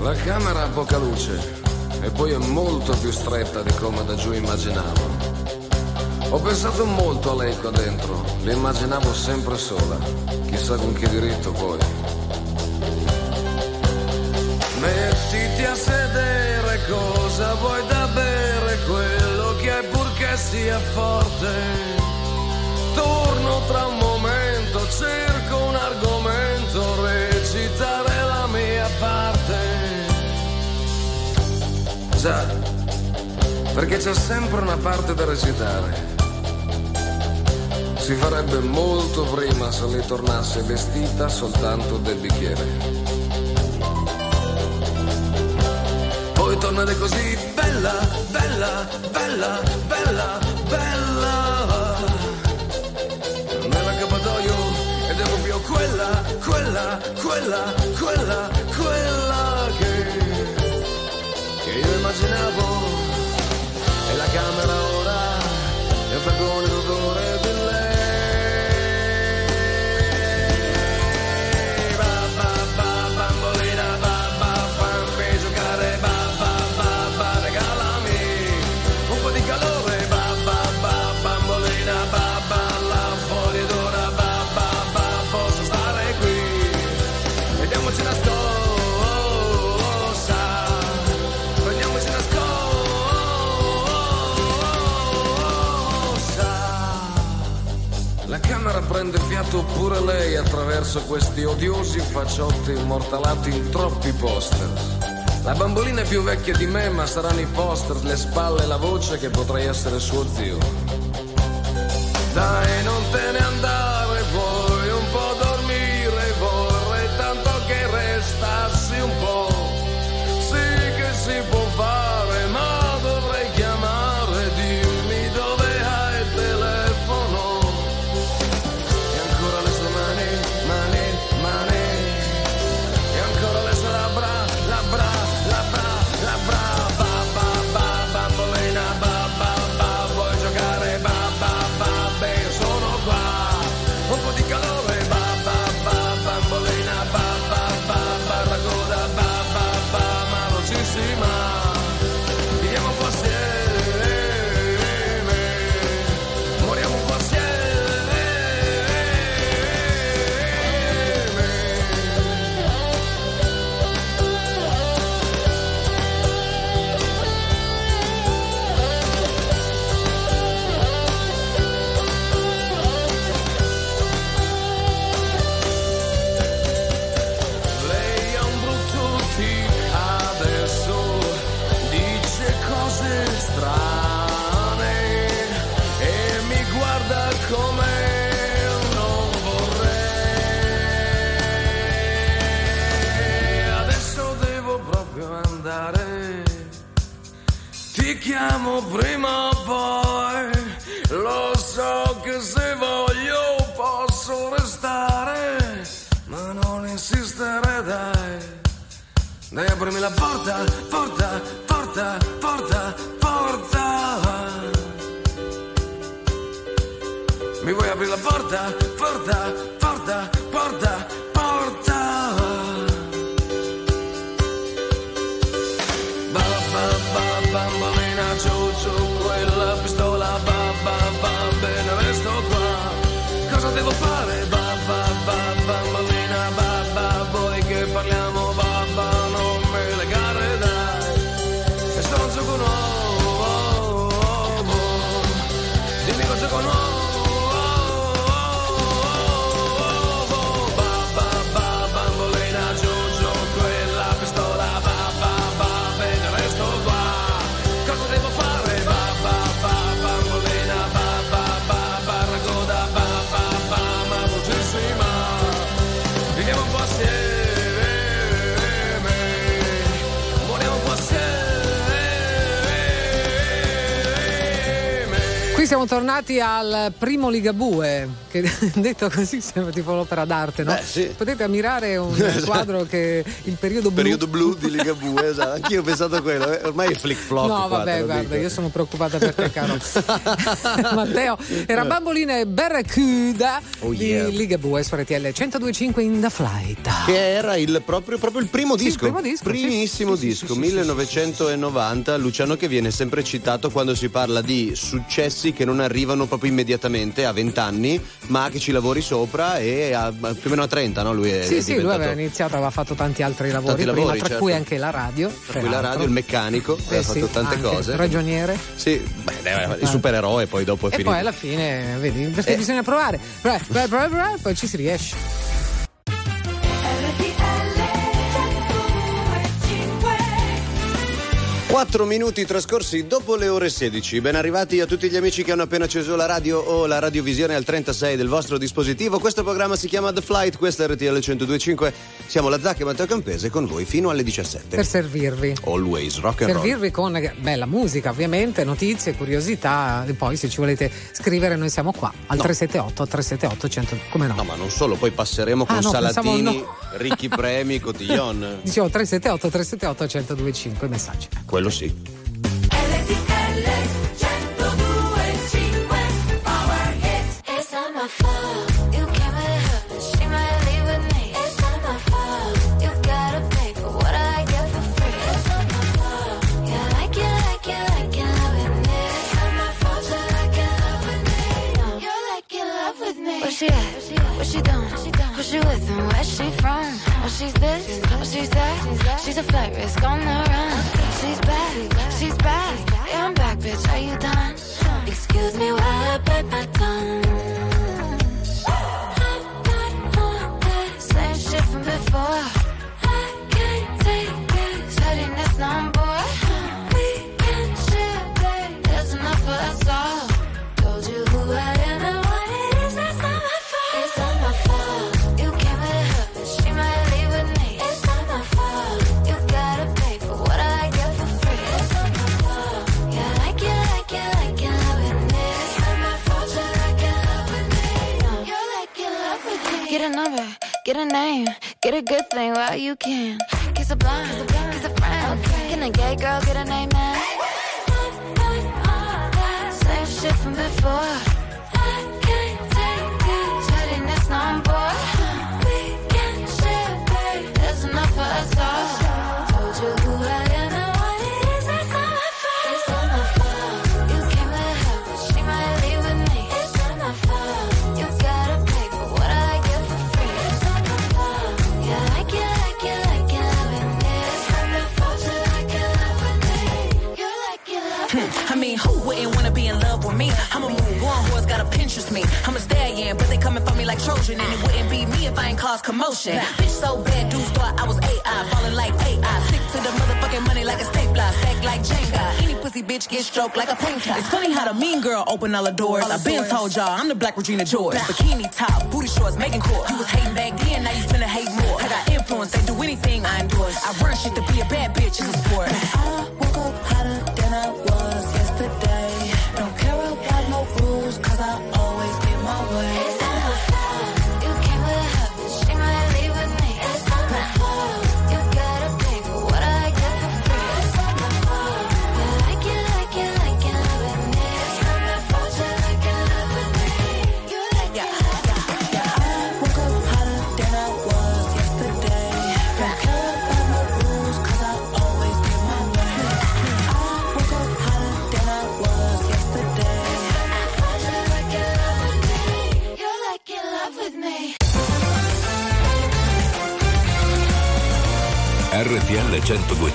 La camera ha poca luce e poi è molto più stretta di come da giù immaginavo. Ho pensato molto a lei qua dentro, l'immaginavo sempre sola, chissà con che diritto poi. Mettiti a sedere, cosa vuoi da bere? Quello che hai purché sia forte. Torno tra un momento, cerco un argomento, recitare la mia parte. Già, perché c'è sempre una parte da recitare. Si farebbe molto prima se lei tornasse vestita soltanto del bicchiere. Poi tornare così, bella, bella, bella, bella, bella. Nell'accappatoio e devo più quella, quella, quella, quella, quella che... io immaginavo, e la camera ora è un fragone d'odore di lei. Ba ba ba bambolina, ba ba ba, fammi giocare, ba ba ba ba, regalami un po' di calore, ba ba ba bambolina, ba ba la fuori d'ora, ba ba ba, posso stare qui, vediamoci la storia. Prende fiato pure lei attraverso questi odiosi facciotti immortalati in troppi poster. La bambolina è più vecchia di me, ma saranno i poster, le spalle e la voce che potrei essere suo zio. Dai, non te ne andare, vuoi un po' dormire, vorrei tanto che restassi un po'. Sì che si può fare, ma dovrei chiamare, dimmi dove hai il telefono. Chiamo prima o poi, lo so che se voglio posso restare, ma non insistere dai. Dai, aprimi la porta, porta, porta, porta, porta. Mi vuoi aprire la porta, porta, porta, porta, porta. Ba ba ba ba ba. Ciu ciu, quella pistola, ba ba ba, bene resto qua. Cosa devo fare babba, babba, bambina, babba, vuoi che parliamo babba, non me legare dai, se sto giù con oh, oh, oh, oh. Dimmi cosa con oh, oh, oh, oh, babba, babba, bambolina, giù, giù, quella pistola, babba, babba, e resto qua, cosa devo fare babba, babba, bambolina, babba, babba, ragoda, babba, babba, dolcissima, viviamo un po' assieme, moriamo un po' assieme. Qui siamo tornati al primo Ligabue, che detto così sembra tipo l'opera d'arte, no? Beh, sì. Potete ammirare un esatto. quadro che il periodo blu periodo blu di Ligabue, esatto. Anch'io ho pensato a quello, ormai è flick flop. No, vabbè, guarda, dico. Io sono preoccupata per te, caro Matteo. Era Bambolina e Barracuda oh, yeah. di Ligabue su R T L centodue e cinque in The Flight. Che era il proprio proprio il primo disco, sì, il primo disco primissimo sì, disco, sì, sì, millenovecentonovanta. Luciano che viene sempre citato quando si parla di successi che non arrivano proprio immediatamente a vent'anni, ma che ci lavori sopra e a, più o meno a trenta, no? Lui è sì, è sì, diventato... lui aveva iniziato, aveva fatto tanti altri lavori, tanti prima, lavori, tra certo. cui anche la radio. Tra cui la radio, il meccanico, eh aveva sì, fatto tante anche. cose. Ragioniere. Sì, beh, il supereroe poi dopo è e finito. E poi alla fine, vedi, perché eh. bisogna provare, provare, provare, provare, provare, poi ci si riesce. quattro minuti trascorsi dopo le ore sedici. Ben arrivati a tutti gli amici che hanno appena acceso la radio o la radiovisione al trentasei del vostro dispositivo. Questo programma si chiama The Flight, questa è R T L centodue e cinque. Siamo la Zacca e Matteo Campese con voi fino alle diciassette. Per servirvi. Always rock and roll. Servirvi con bella musica, ovviamente, notizie, curiosità. E poi se ci volete scrivere noi siamo qua al no. tre sette otto tre sette otto cento. Come no? No, ma non solo, poi passeremo con ah, no, Salatini, no. ricchi premi, Cotillon. Dicevo tre sette otto tre sette otto cento due e cinque messaggi. Quello sì. R T L centodue e cinque Power Hits. It's not my fault. You came out of heaven. She might leave with me. It's not my fault. You gotta pay for what I get for free. It's not my fault. Yeah, like you, like you, like in love with me. It's not my fault. You're like in love with me. You're like in love with me. Where she at? What she doing? Who she with and where she from? Oh, she's this. Oh, she's that. She's a flight risk on the run. She's back, she's back, yeah I'm back bitch, are you done? Excuse me while I bite my tongue. I'm not on that same shit from before. I can't take this, hurting this number. We can share, babe, there's enough for us all. Told you who I am and what it is, that's not my fault. It's not my fault, you came with her, but she might leave with me. It's not my fault, you gotta pay for what I get a number, get a name, get a good thing while you can. Kiss a blind, kiss a, blind, kiss a friend. Okay. Can a gay girl get a name now? Not, not, all that same shit from before. I can't take this, hurting this number. We can share, babe, there's enough for us all. Told you who I am and what it is, that's not my fault. It's not my fault, you came with her, but she might leave with me. It's not my fault, you gotta pay for what I me. I'm a moon one, who's gotta Pinterest me. I'm a stallion, but they coming for me like Trojan. And it wouldn't be me if I ain't cause commotion. Nah. Bitch so bad, dudes thought I was A I. Falling like A I. Stick to the motherfucking money like a stapler. Stack like Jenga. Any pussy bitch get stroked like a paint tie. It's funny how the mean girl open all the doors. All the I been doors. Told y'all, I'm the black Regina George. Nah. Bikini top, booty shorts, making core. You was hating back then, now you finna hate more. I got influence, they do anything I endorse. I run shit to be a bad bitch in the sport. I woke up hotter than I was yesterday. Cause I always get my way. It's not my fault. You came with her, but she might leave with me. It's not my fault. You gotta pay for what I got for free. It's not my fault. You like it, like it, like it, love with me. It's not my fault. You like it, love with me. You like yeah, it, like yeah, it, yeah, yeah. I woke up hotter than I was yesterday. Don't care about my rules, cause I always get my way. I woke up R T L centodue e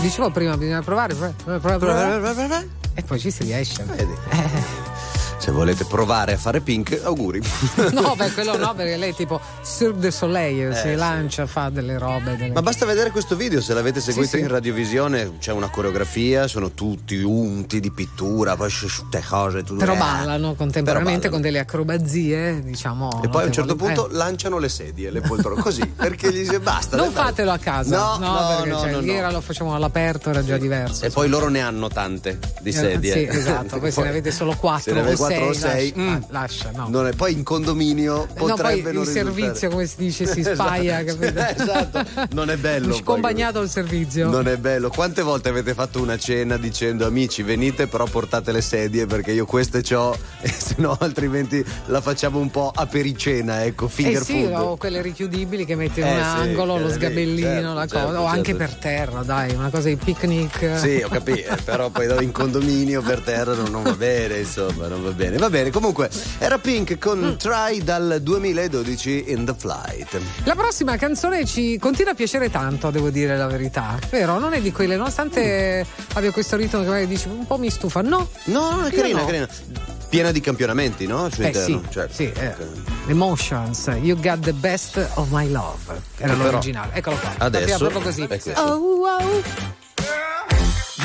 Dicevo prima, bisogna provare, provare, provare, provare, provare e poi ci si riesce. Vedi. Se volete provare a fare Pink, auguri. No, beh, quello no, perché lei tipo Cirque du Soleil eh, si sì. lancia, fa delle robe delle... Ma basta vedere questo video, se l'avete seguito sì, sì. in radiovisione c'è una coreografia, sono tutti unti di pittura, poi tutte cose tutte... però ballano contemporaneamente, però ballano con delle acrobazie, diciamo, e poi a un certo voglio... punto eh. lanciano le sedie, le poltrone così, perché gli dice basta, non fatelo a casa, no no, no perché no, cioè, no, ieri no. lo facevamo all'aperto, era già diverso, e poi loro ne hanno tante di sedie, eh, sì, esatto. Poi se ne avete solo quattro o sei, sei lascia, mm. lascia no. non è, poi in condominio potrebbe no, non il servizio, come si dice, si spaia, esatto, capito? Esatto, non è bello. Scompagnato il servizio, non è bello. Quante volte avete fatto una cena dicendo amici venite però portate le sedie perché io queste c'ho e se no altrimenti la facciamo un po' apericena, ecco, finger eh sì, food, o quelle richiudibili che metti in eh un sì, angolo lo sgabellino, certo, la cosa, certo, o certo. anche per terra, dai, una cosa di picnic, sì, ho capito, però poi in condominio per terra non, non va bene, insomma, non va bene. bene, va bene. Comunque era Pink con mm. Try dal duemiladodici, In the Flight. La prossima canzone ci continua a piacere tanto, devo dire la verità. Vero, non è di quelle, nonostante mm. abbia questo ritmo che magari dici un po' mi stufa. No, no, no, è carina, no. carina. Piena di campionamenti, no? Cioè, eh, sì, certo. sì eh. Emotions, You Got the Best of My Love. Era però, l'originale, eccolo qua. Adesso proprio così. Oh, oh.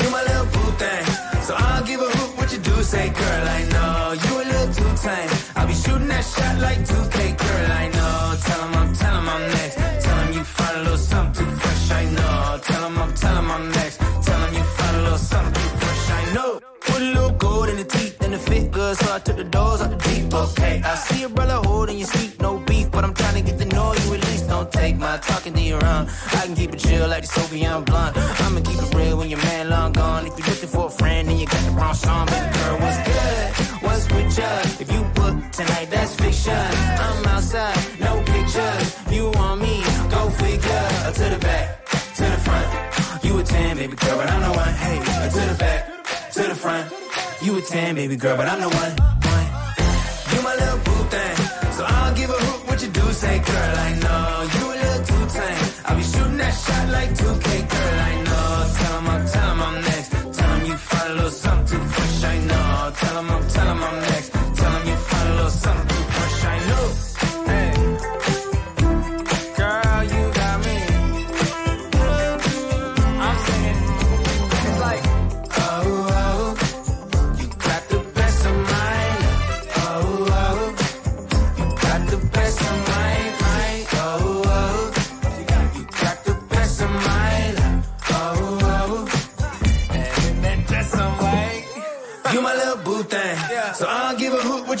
You my little boo thing, so I'll give a hoot what you do, say girl, I know you a little too tame, I'll be shooting that shot like two K, girl, I know, tell him I'm, tell him I'm next, tell him you find a little something too fresh, I know, tell him I'm, tell him I'm next, tell him you find a little something too fresh, I know, put a little gold in the teeth and the fit good, so I took the doors out the deep, okay, I see your brother holding your seat, no beef, but I'm trying to get the noise you release, don't take my talking to your own, I can keep it chill like the Soviet blunt, I'ma keep it real when your man long gone, if you're looking for a friend then you got the wrong song, baby girl, what's good, what's with ya, if you book tonight, that's fiction, I'm outside, no pictures, you on me, go figure, to the back, to the front, you a ten, baby girl, but I'm the one, hey, to the back, to the front, you a ten, baby girl, but I'm the one, one. You my little boo thing, so I'll give a hoot what you do, say girl, I know, you a little too tame, I'll be shooting that shot like two K, girl, I know, tell him I'm, tell him I'm next, tell him you find a little something fresh, I know, tell him I'm, tell him I'm next, tell him you find a little something fresh, I know, hey, girl, you got me, I'm singing, it's like, oh, so I'll give a hoot what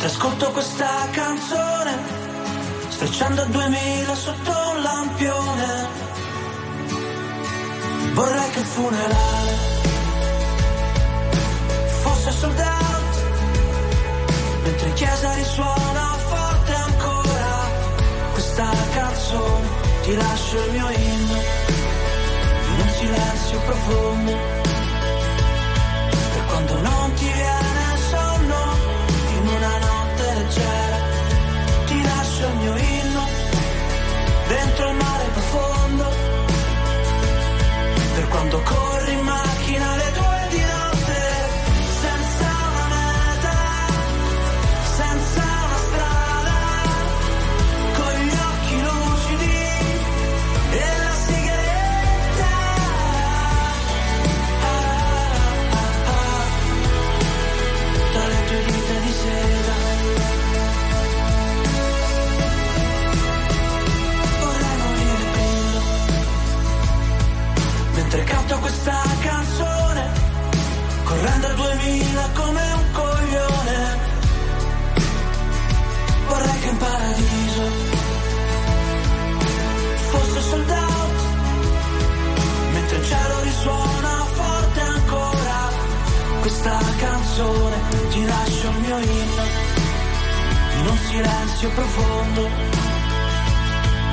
ascolto questa canzone, sfrecciando a duemila sotto un lampione, vorrei che il funerale fosse sold out, mentre in chiesa risuona forte ancora questa canzone, ti lascio il mio inno, in un silenzio profondo, e quando non ti viene il sonno, in una notte leggera, ti lascio il mio inno dentro il mare profondo, per quando corri in macchina alle due di notte, senza una meta, senza una strada, con gli occhi lucidi e la sigaretta, ah, ah, ah, tra le tue dita di sera. Mentre canto questa canzone, correndo a duemila come un coglione, vorrei che in paradiso fosse sold out, mentre il cielo risuona forte ancora questa canzone, ti lascio il mio inno in un silenzio profondo,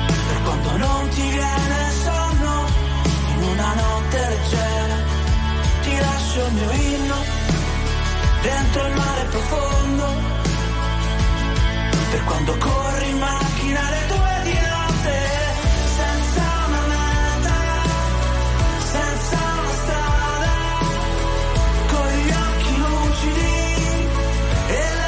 per quando non ti viene sonno, una notte leggera, ti lascio il mio inno dentro il mare profondo, per quando corri in macchina alle due di notte, senza una meta, senza una strada, con gli occhi lucidi e la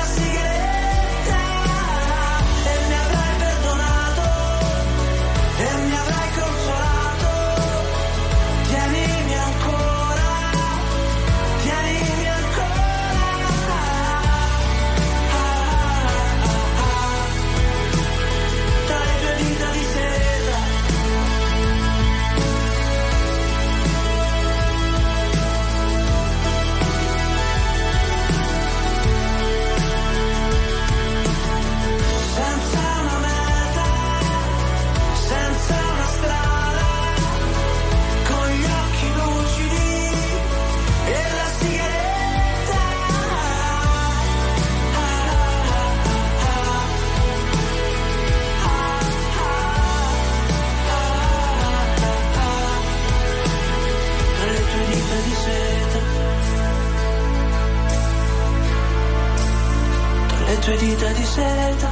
le tue dita di seta,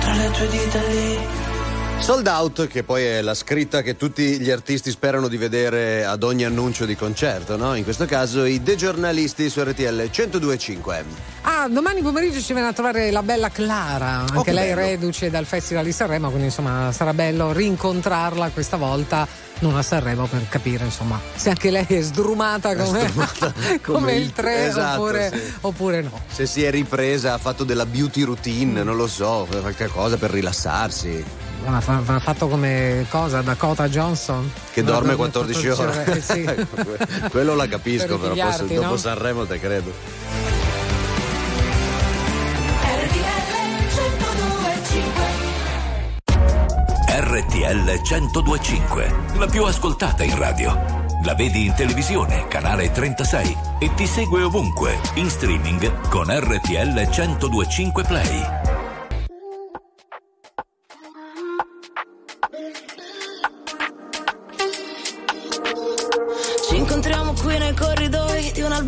tra le tue dita lì. Sold Out, che poi è la scritta che tutti gli artisti sperano di vedere ad ogni annuncio di concerto, no? In questo caso i Thegiornalisti su R T L centodue e cinque. Ah, domani pomeriggio ci viene a trovare la bella Clara, anche oh, lei bello. Reduce dal Festival di Sanremo, quindi insomma sarà bello rincontrarla questa volta non a Sanremo per capire insomma se anche lei è sdrumata come, come, come il tre, esatto, oppure, sì. oppure no. Se si è ripresa, ha fatto della beauty routine, non lo so, qualche cosa per rilassarsi. Ma fa, fa fatto come cosa? Dakota Johnson? Che no, dorme quattordici ore. ore eh, sì. Quello la capisco, per però posso, no? Dopo Sanremo te credo. R T L centodue e cinque, la più ascoltata in radio. La vedi in televisione, canale trentasei, e ti segue ovunque, in streaming con R T L centodue e cinque Play. Qui nei corridoi di un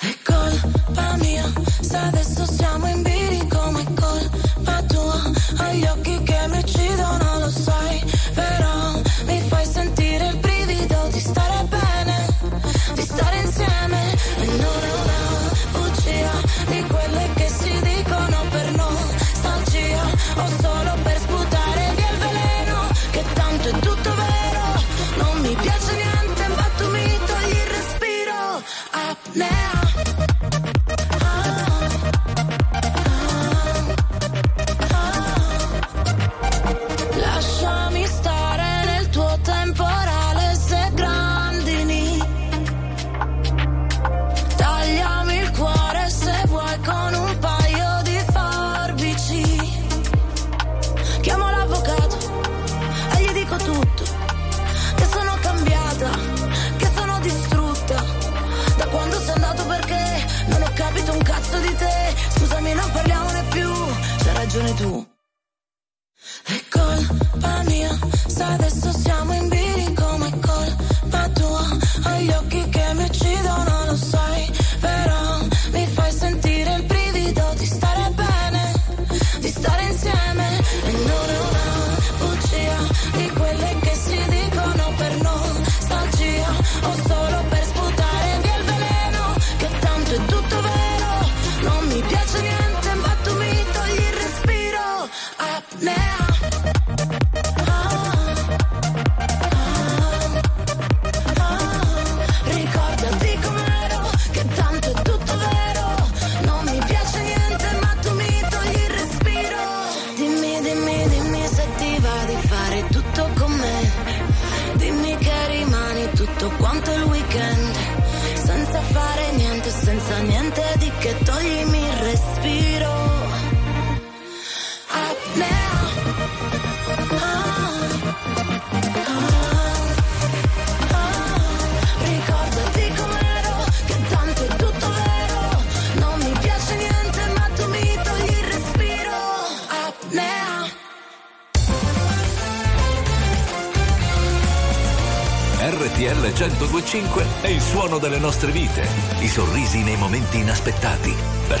È colpa mia se adesso siamo in bilico, ma è colpa tua, hai gli occhi che mi uccidono, lo sai, però mi fai sentire il brivido di stare bene, di stare insieme. E non è una bugia di quelle che si dicono per nostalgia o solo per sputare via il veleno, che tanto è tutto vero, non mi piace niente, ma tu mi togli il respiro. Apnea. Un cazzo di te, scusami, non parliamone più, c'hai ragione tu. È colpa mia se adesso siamo in bilico, ma è colpa tua, hai gli occhi che mi uccidono, lo sai, però mi fai sentire il brivido di stare bene, di stare insieme. E non è una bugia di quelle che si dicono per nostalgia o solo per sputare via il veleno, che tanto è tutto vero. Non mi piace niente, ma tu mi togli il respiro. Apnea. centodue e cinque è il suono delle nostre vite, i sorrisi nei momenti inaspettati, la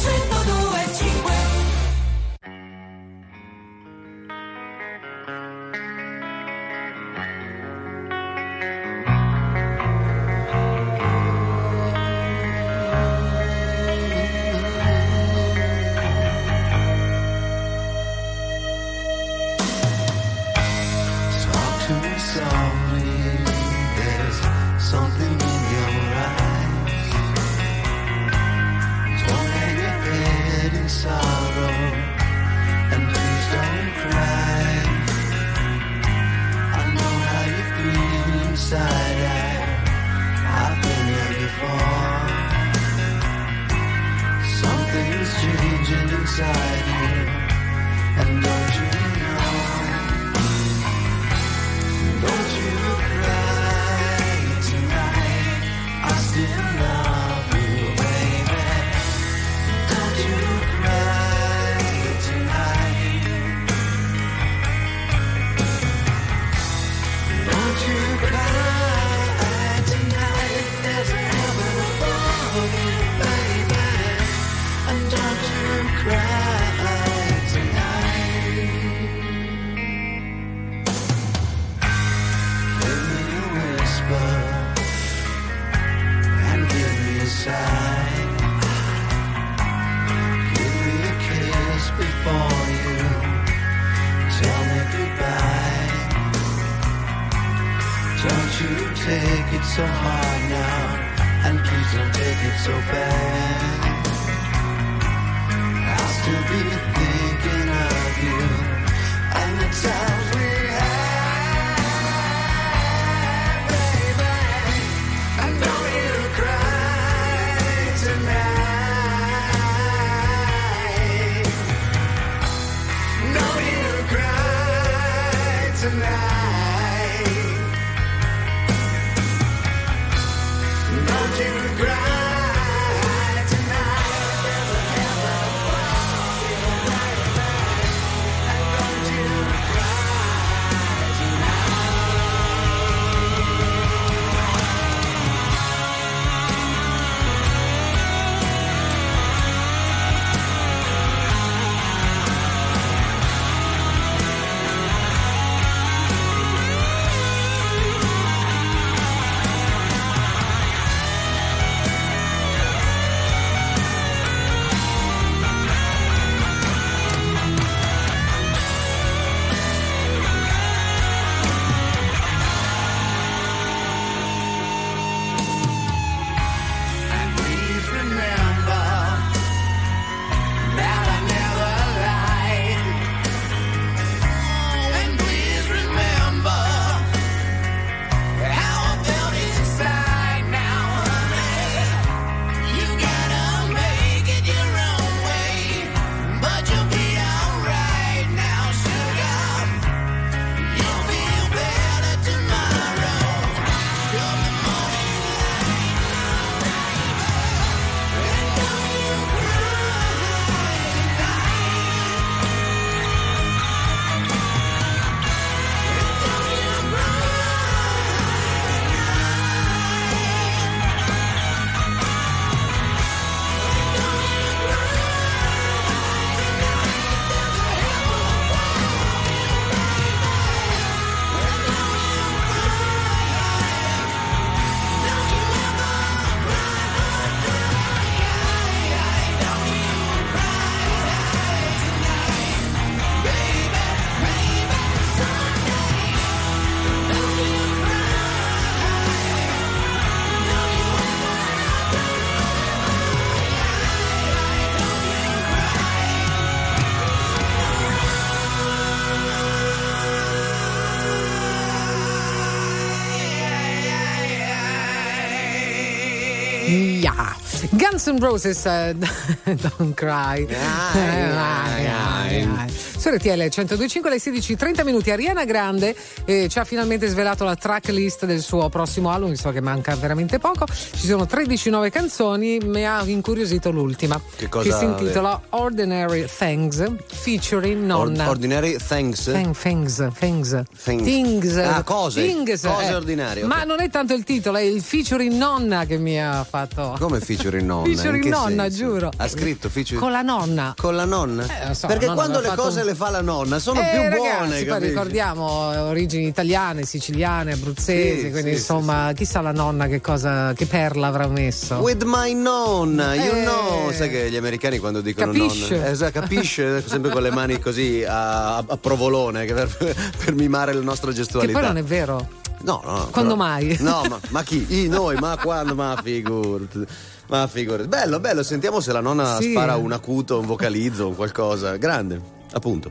centodue e cinque. Something in your eyes, don't inside you. And don't you know, don't you cry tonight, I still love you, baby. Don't you cry tonight, don't you cry tonight, there's never above you, baby. And don't you cry side. Give me a kiss before you tell me goodbye. Don't you take it so hard now, and please don't take it so bad. I'll still be thinking of you and the times we had, baby. I know you cry tonight. No, you cry tonight. Don't you cry tonight. Never ever walk in the night back. And don't you cry tonight. Roses, uh, Don't Cry. Su R T L centodue e cinque alle sedici e trenta minuti. Ariana Grande eh, ci ha finalmente svelato la track list del suo prossimo album. So che manca veramente poco. Ci sono tredici nuove canzoni. Mi ha incuriosito l'ultima, che, cosa che si intitola Ordinary Things featuring nonna. Or- ordinary Things. Thing, things, things, things. Things. Ah, cose. Things, cose eh. ordinarie. Okay. Ma non è tanto il titolo, è il featuring nonna che mi ha fatto. Come featuring nonna? Featuring nonna, senso? Giuro. Ha scritto featuring con la nonna. Con la nonna? Eh, non so, perché nonna quando le cose un... le fa la nonna sono eh, più ragazzi, buone. Poi ricordiamo origini italiane, siciliane, abruzzesi, sì, quindi sì, insomma sì, chissà la nonna che cosa, che perla avrà messo. With my nonna, you eh. know, sai che gli americani quando dicono capisce. Nonna, eh, capisce sempre con le mani così a, a provolone che per, per mimare la nostra gestualità. Che poi non è vero. No, no. Quando però, mai? No, ma, ma chi? I, noi, ma quando? Ma figurati. Ma figurati. Bello, bello. Sentiamo se la nonna sì. spara un acuto, un vocalizzo, un qualcosa. Grande, appunto.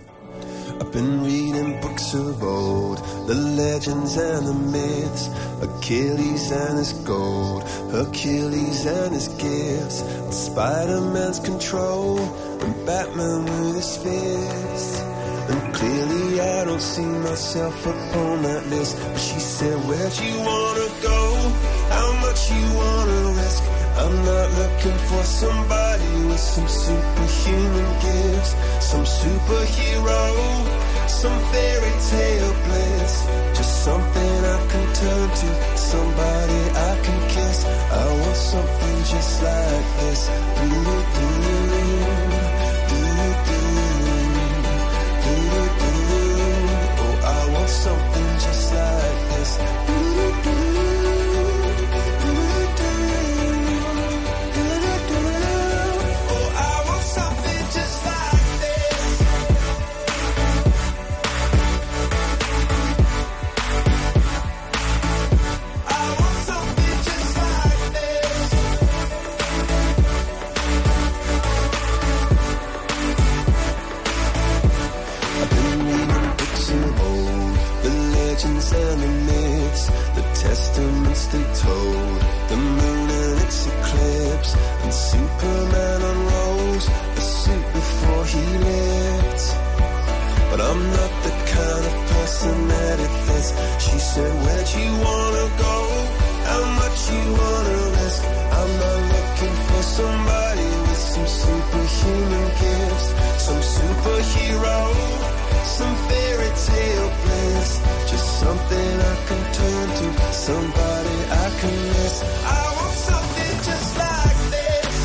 I've been reading books of old, the legends and the myths, Achilles and his gold, Hercules and his gifts, Spider-Man's control. and Batman with his fist. And clearly I don't see myself upon that list. But she said, where'd you wanna go? How much you wanna risk? I'm not looking for somebody with some superhuman gifts, some superhero, some fairy tale bliss. Just something I can turn to, somebody I can kiss. I want something just like this. Ooh, ooh. Something just like this. Oh, I want something just like this. I want something just like this. I've been reading books of old, legends and the myths, the testaments they told, the moon and its eclipse, and Superman unrolls a suit before he lived. But I'm not the kind of person that it fits. She said, where'd you wanna go? How much you wanna risk? I'm not looking for somebody with some superhuman gifts, some superhero, some fairy tale bliss, just something I can turn to, somebody I can miss. I want something just like this.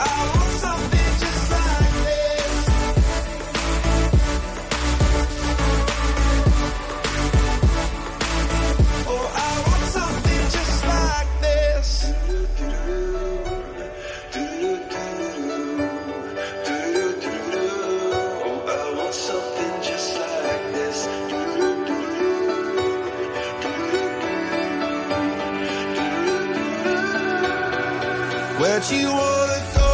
I want something just like this. Oh, I want something just like this. Where'd you wanna go?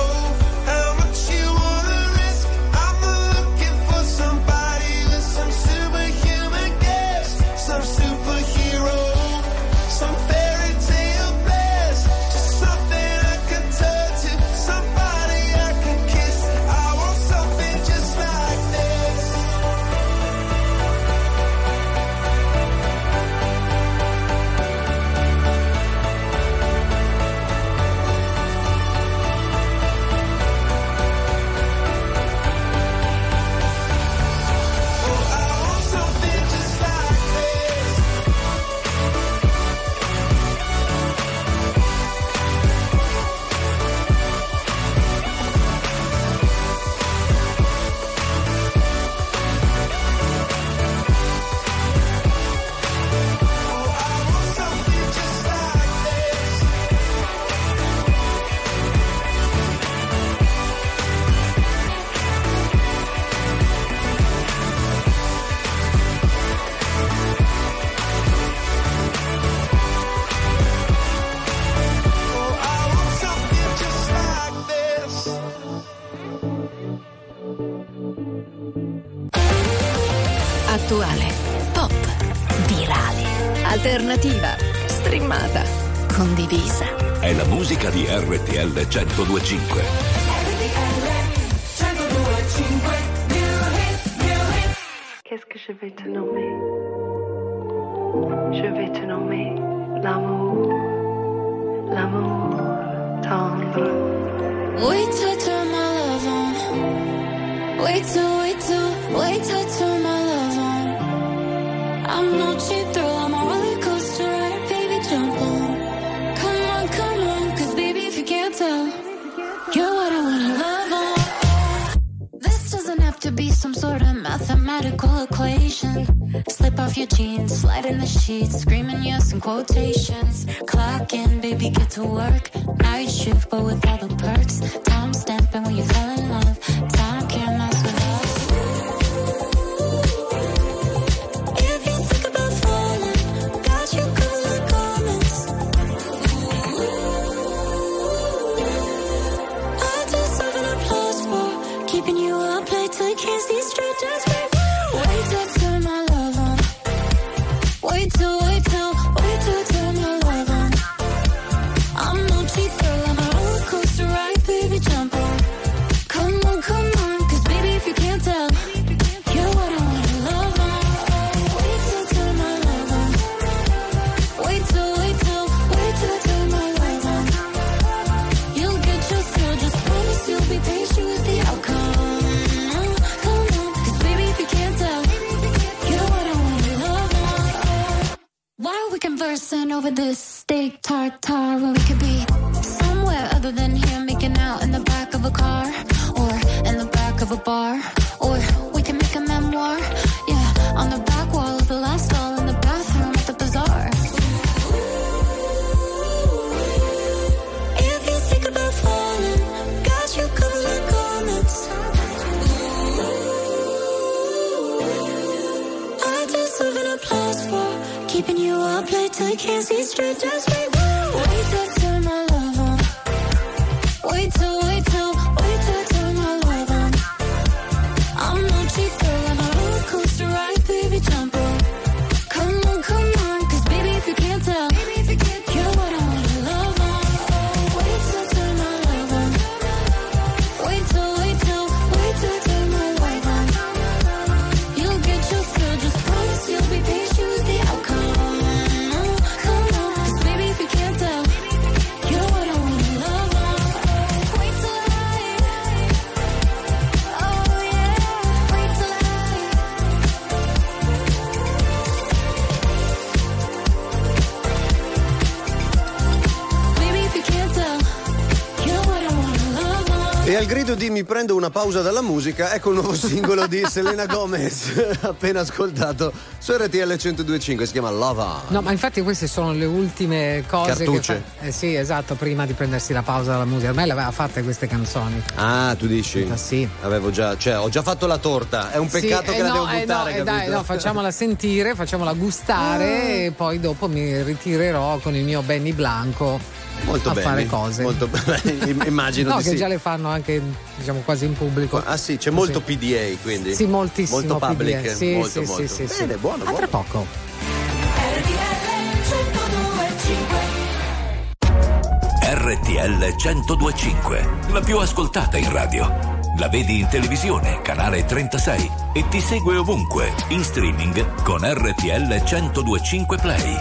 How much you wanna risk? I'm not looking for somebody with some superhuman gifts, some superhero, some fairy tale bliss. Just something I can turn to, somebody I can kiss. I want something just like this. Attuale, pop, virale, alternativa, streamata, condivisa. È la musica di R T L centodue e cinque. R T L centodue e cinque, new hits, new hits. Qu'est-ce que je vais te nommer? Je vais te nommer l'amour, l'amour tendre. Wait till turn my love on. Wait till, wait till, wait till turn my love on. I'm no cheap thrill, I'm a roller coaster ride, baby, jump on. Come on, come on, cause baby, if you can't tell, you're what I wanna love on. This doesn't have to be some sort of mathematical equation. Slip off your jeans, slide in the sheets, screaming yes in quotations. Clock in, baby, get to work. Night shift, but with all the perks. Time stamping when you fell in love. Time can't mess with us. Can't see straight, just wait. Wait till turn my love on. Wait till, wait till, wait till turn my love on. person over this steak tartare when we could be somewhere other than here, making out in the back of a car or in the back of a bar, or we can make a memoir, yeah, on the back wall of the last stall in the bathroom at the bazaar. If you think about falling, got you covered like comets. I deserve an applause for keeping you up late till you can't see straight, just wait, whoa. Wait till I turn my love on. Wait till, wait till, wait till I turn my love on. I'm no cheap girl on a roller coaster ride, baby, jump on. Come on, come on, cause baby, if you can't tell, baby, if you can't tell, you're what I want to love on. Oh, wait till I turn my love on. Wait till, wait till, wait till I turn my love on. You'll get your fill, just promise you'll be patient with the outcome. E al grido di mi prendo una pausa dalla musica, ecco il nuovo singolo di Selena Gomez, appena ascoltato su R T L centodue e cinque, si chiama Lava. No, ma infatti queste sono le ultime cose. Cartucce. Che fa... eh, sì, esatto, prima di prendersi la pausa dalla musica. Ormai le aveva fatte queste canzoni. Ah, tu dici? Ah, sì. Avevo già, cioè, ho già fatto la torta, è un peccato sì, che eh, la no, devo buttare, eh, no, capito? Eh, dai, no, facciamola sentire, facciamola gustare mm. e poi dopo mi ritirerò con il mio Benny Blanco. Molto a bene, fare cose molto bene, immagino. No, di che sì. Già le fanno anche, diciamo, quasi in pubblico. Ah sì, c'è molto sì. P D A, quindi sì, moltissimo, molto public P D A. Sì, molto, sì, molto. Sì, sì, bene, sì. Buono, buono. A tra poco. R T L centodue e cinque, la più ascoltata in radio. La vedi in televisione, canale trentasei, e ti segue ovunque in streaming con R T L centodue e cinque Play.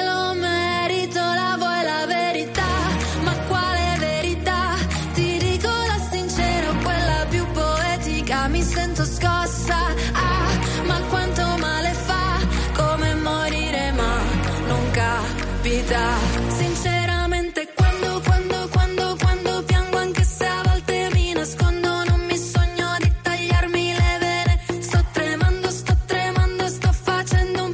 lo merito, la vuoi la verità, ma quale verità? Ti dico la sincera, quella più poetica, mi sento scossa, ah, ma quanto male fa, come morire ma non capita. Non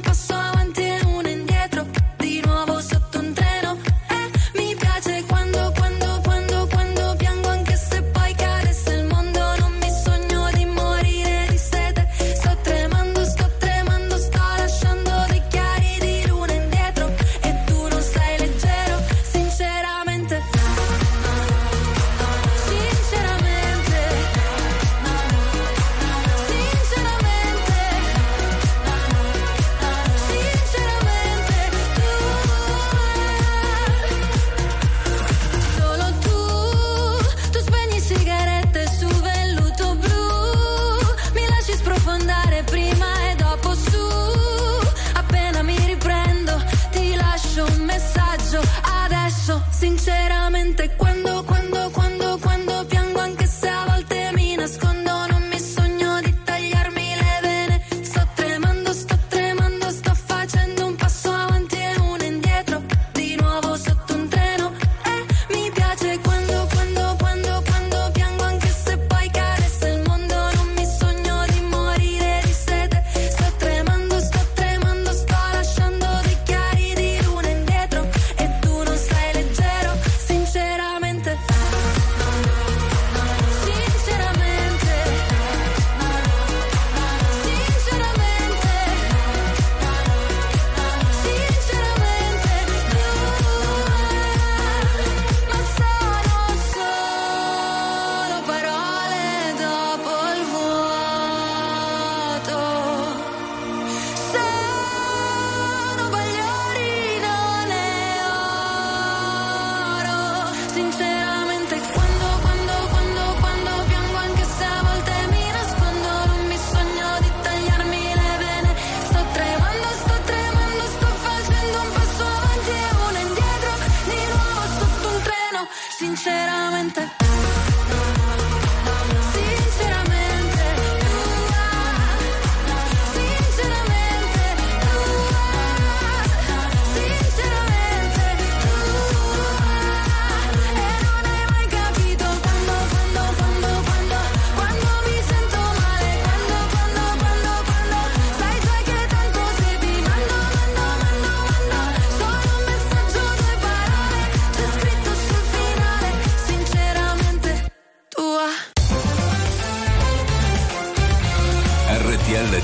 sinceramente.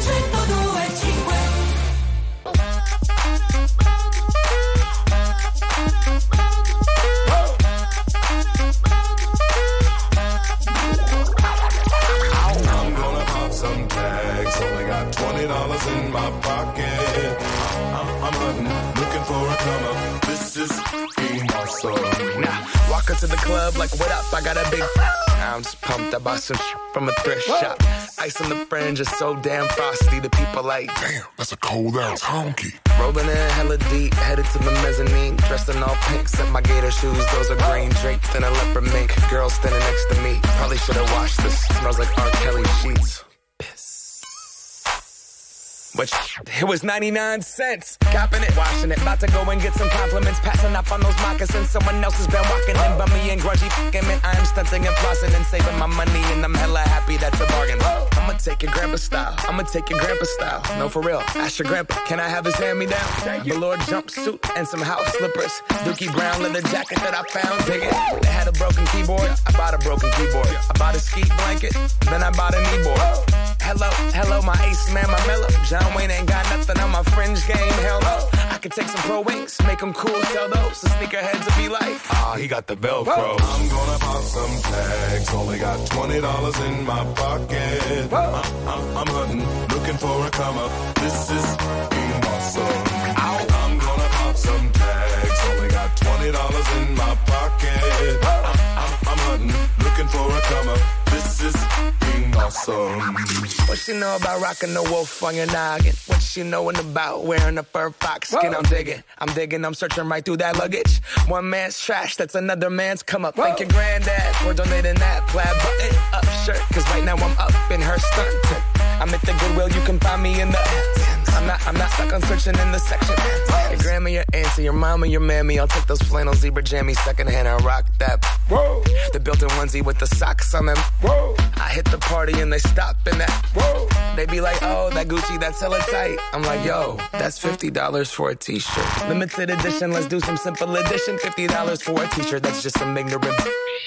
centodue e cinque. I'm gonna pop some tags, only got twenty dollars in my pocket. I'm, I'm hunting. For a come up, this is being awesome. Now, walk into the club like, what up? I got a big. I'm just pumped. I bought some sh- from a thrift shop. Ice on the fringe is so damn frosty. The people like, damn, that's a cold ass honky. Rolling in hella deep, headed to the mezzanine. Dressed in all pink, set my gator shoes. Those are green draped in a leopard mink. Girl standing next to me. Probably should have washed this. Smells like R. Kelly sheets. But sh- it was ninety-nine cents. Copping it, washing it. About to go and get some compliments. Passing up on those moccasins. Someone else has been walking in. But me and grungy f***ing men. I am stunting and flossing and saving my money. And I'm hella happy that's a bargain. I'ma take your grandpa style. I'ma take your grandpa style. No, for real. Ask your grandpa. Can I have his hand-me-down? Thank you. Velour jumpsuit and some house slippers. Dookie brown leather jacket that I found. Dig it. They had a broken keyboard. I bought a broken keyboard. I bought a ski blanket. Then I bought a kneeboard. Hello, hello, my ace man, my mellow. John Wayne ain't got nothing on my fringe game, hell no. I can take some pro wings, make them cool, sell those. The sneakerheads will be like, ah, he got the Velcro. Whoa. I'm gonna pop some tags, only got twenty dollars in my pocket. Whoa. I, I, I'm hunting, looking for a come-up, this is being awesome. Ow. I'm gonna pop some tags, only got twenty dollars in my pocket. I, I, I'm hunting, looking for a come-up, this is being awesome. What she know about rocking the wolf on your noggin? What she knowin' about wearing a fur fox skin? Whoa. I'm digging, I'm digging, I'm searching right through that luggage. One man's trash, that's another man's come up. Whoa. Thank your granddad for donating that plaid button up shirt. Cause right now I'm up in her skirt. I'm at the Goodwill, you can find me in the... I'm not, I'm not stuck on searching in the section. Your grandma, your auntie, your mama, your mammy. I'll take those flannel zebra jammies secondhand and rock that. Whoa. The built-in onesie with the socks on them. Whoa. I hit the party and they stop in that. Whoa. They be like, oh, that Gucci, that's hella tight. I'm like, yo, that's fifty dollars for a t-shirt. Limited edition, let's do some simple edition. fifty dollars for a t-shirt, that's just some ignorant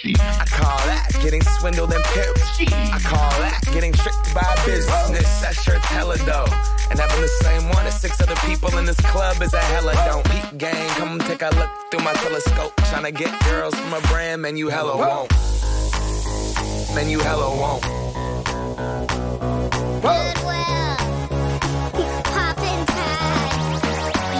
b- I call that getting swindled and pimped. I call that getting tricked by business. That shirt's hella dope. And having the same one as six other people in this club is a hella don't eat gang. Come take a look through my telescope. Tryna get girls from a brand, man, you hella won't. Man, you hella won't. Goodwill. Poppin' tags.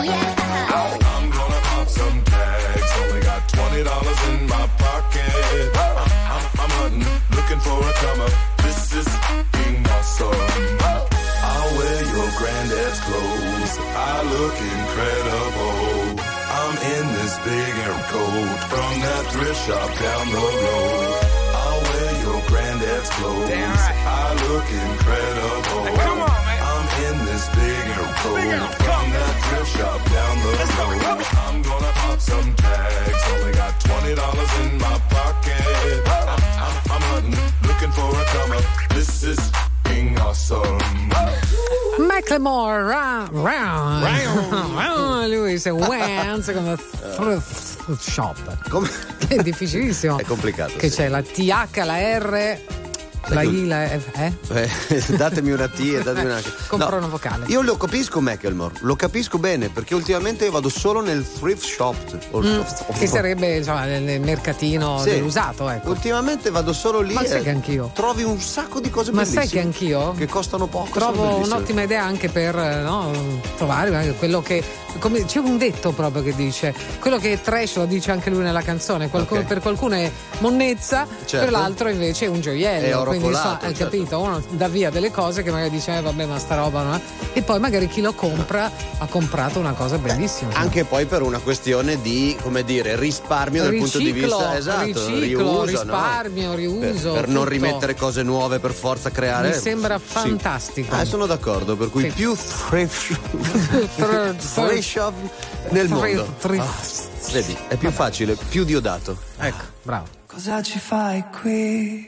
Yeah. I'm gonna pop some tags. Only got twenty dollars in my pocket. I'm, I'm, I'm hunting, looking for a comer. This is being awesome. I'll wear your granddad's clothes. I look incredible. I'm in this big air coat from that thrift shop down the road. I'll wear your granddad's clothes. Damn right. I look incredible. Hey, come on, man. I'm in this big air coat from that thrift shop down the Let's road. Go, go. I'm gonna pop some tags. Only got twenty dollars in my pocket. I'm, I'm, I'm hunting, looking for a comer. This is Macklemore, ra, ra, ra, lui se Wands con Thrift Shop. Come? Che è difficilissimo. È complicato. Che sì. C'è la T H, la R, la I, la F, eh? eh? Datemi una T e datemi una H. Compro una vocale. Io lo capisco Macklemore, lo capisco bene, perché ultimamente io vado solo nel Thrift Shop. Mm, che sarebbe insomma, nel mercatino sì. dell'usato, ecco. Ultimamente vado solo lì. Ma sai che anch'io. Trovi un sacco di cose Ma bellissime. Ma sai che anch'io? Che costano poco. Trovo un'ottima idea anche per no, trovare quello che come, c'è un detto proprio che dice quello che è trash, lo dice anche lui nella canzone. Qualcuno, okay. Per qualcuno è monnezza, certo. Per l'altro invece è un gioiello, è oro quindi colato, so, hai certo. Capito, uno dà via delle cose che magari dice eh, vabbè ma sta roba no? E poi magari chi lo compra ha comprato una cosa bellissima. Beh, anche poi per una questione di, come dire, risparmio dal riciclo, punto di vista esatto, riciclo, riuso, risparmio, no? riuso per, per non rimettere cose nuove per forza, creare, mi sembra fantastico. Sì. Ah, sono d'accordo, per cui sì. Più thrift thrift shop nel mondo thrift. Ah, vedi, è più facile, più Diodato, ecco, bravo. Cosa ci fai qui?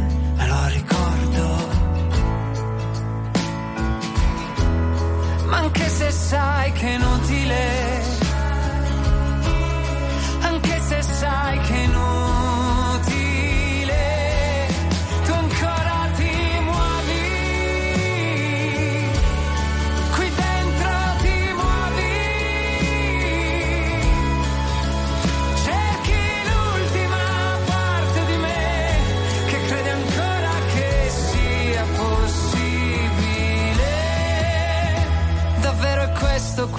me lo ricordo, ma anche se sai che è inutile, anche se sai che è inutile, tu ancora ti muovi, qui dentro ti muovi, cerchi l'ultima parte di me che crede ancora che sia possibile. Davvero è questo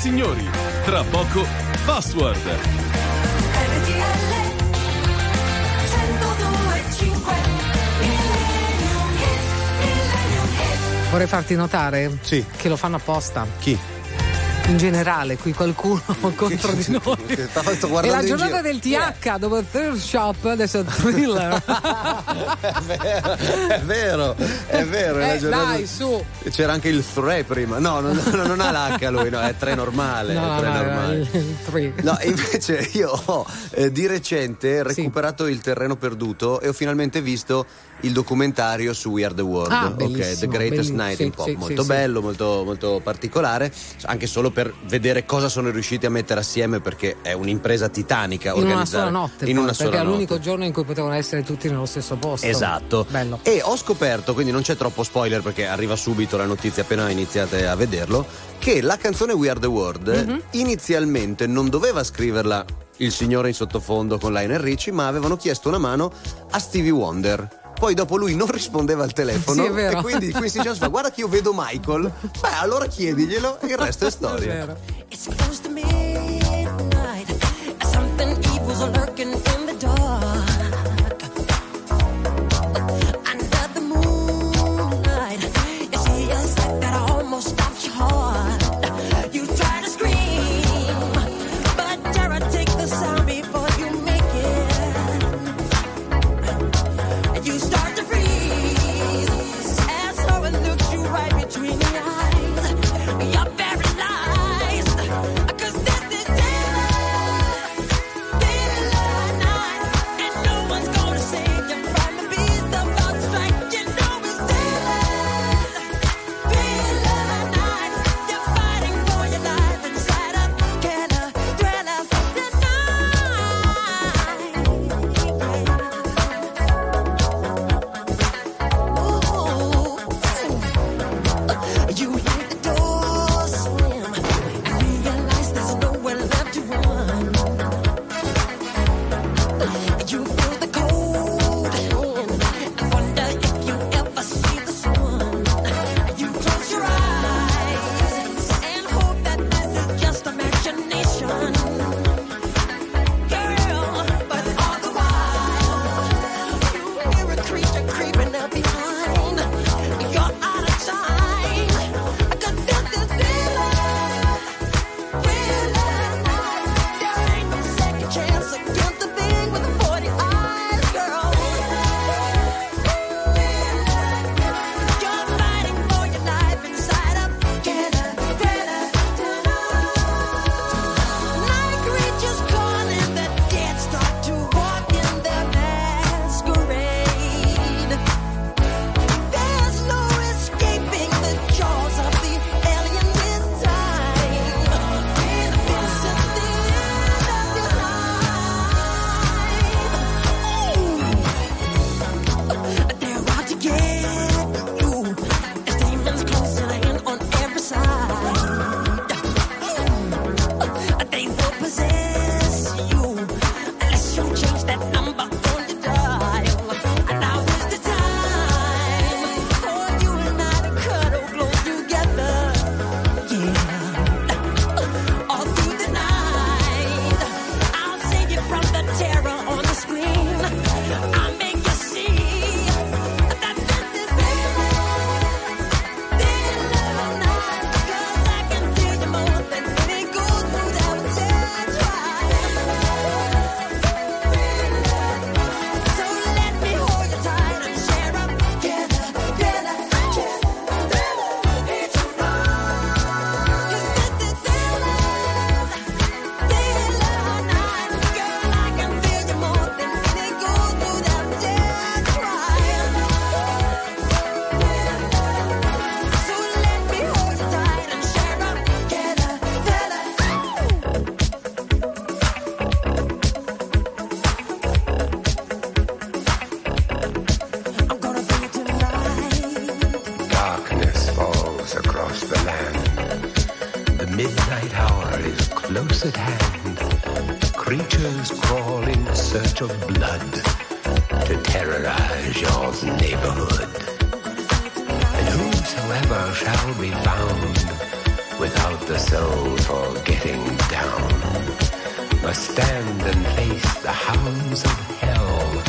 signori, tra poco Password. Vorrei farti notare sì. Che lo fanno apposta. Chi? In generale, qui qualcuno contro di noi. È la giornata del T H dopo il Thrift Shop, adesso è Thriller. È vero, è vero, è vero. È eh, dai, su. C'era anche il tre prima. No, non, non, non ha l'H lui, no, è tre normale. No, è tre no, normale. Tre. No, invece io ho eh, di recente recuperato sì. Il terreno perduto e ho finalmente visto il documentario su We Are the World, ah, ok, The Greatest Night in sì, Pop, sì, molto sì, bello, sì. molto molto particolare, anche solo per vedere cosa sono riusciti a mettere assieme, perché è un'impresa titanica in organizzare una sola notte, in una perché sola perché è l'unico notte. Giorno in cui potevano essere tutti nello stesso posto. Esatto. Bello. E ho scoperto, quindi non c'è troppo spoiler perché arriva subito la notizia appena iniziate a vederlo, che la canzone We Are the World mm-hmm. inizialmente non doveva scriverla il signore in sottofondo con Lionel Richie, ma avevano chiesto una mano a Stevie Wonder. Poi dopo lui non rispondeva al telefono, sì, e quindi Quincy Jones fa guarda che io vedo Michael, beh allora chiediglielo e il resto è storia. È midnight hour is close at hand. Creatures crawl in search of blood to terrorize your neighborhood. And whosoever shall be found without the soul for getting down must stand and face the hounds of hell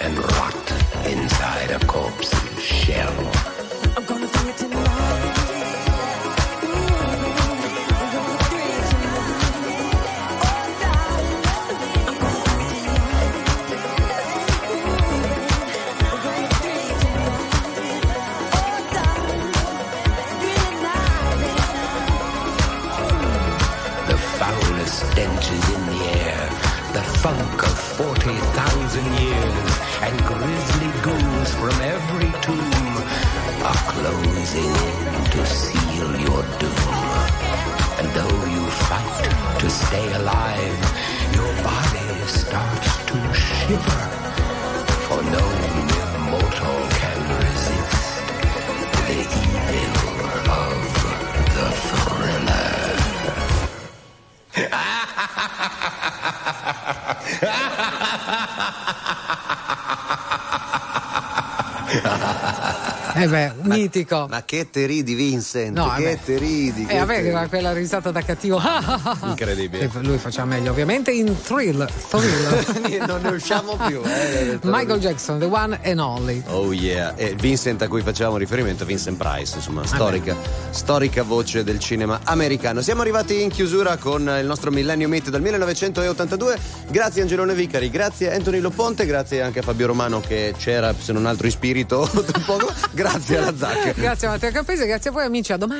and rot inside a corpse's shell. I'm gonna do it tonight. Stenches in the air, the funk of forty thousand years, and grisly ghouls from every tomb are closing in to seal your doom. And though you fight to stay alive, your body starts to shiver, for no mortal can resist the evil of the Thriller. Eh beh, ma, mitico. Ma che te ridi, Vincent? No, che te ridi? Eh, aveva quella risata da cattivo. Incredibile. Che lui faceva meglio, ovviamente, in Thrill. Thrill. Non ne usciamo più. Eh, Michael Jackson, the one and only. Oh yeah. E Vincent, a cui facevamo riferimento, Vincent Price, insomma, ah, storica, beh. storica voce del cinema americano. Siamo arrivati in chiusura con il nostro Millennium Hit dal millenovecentottantadue. Grazie Angelone Vicari, grazie Anthony Loponte, grazie anche a Fabio Romano che c'era, se non altro in spirito. Grazie alla Zacca. Grazie a Matteo Cappese, grazie a voi amici, a domani.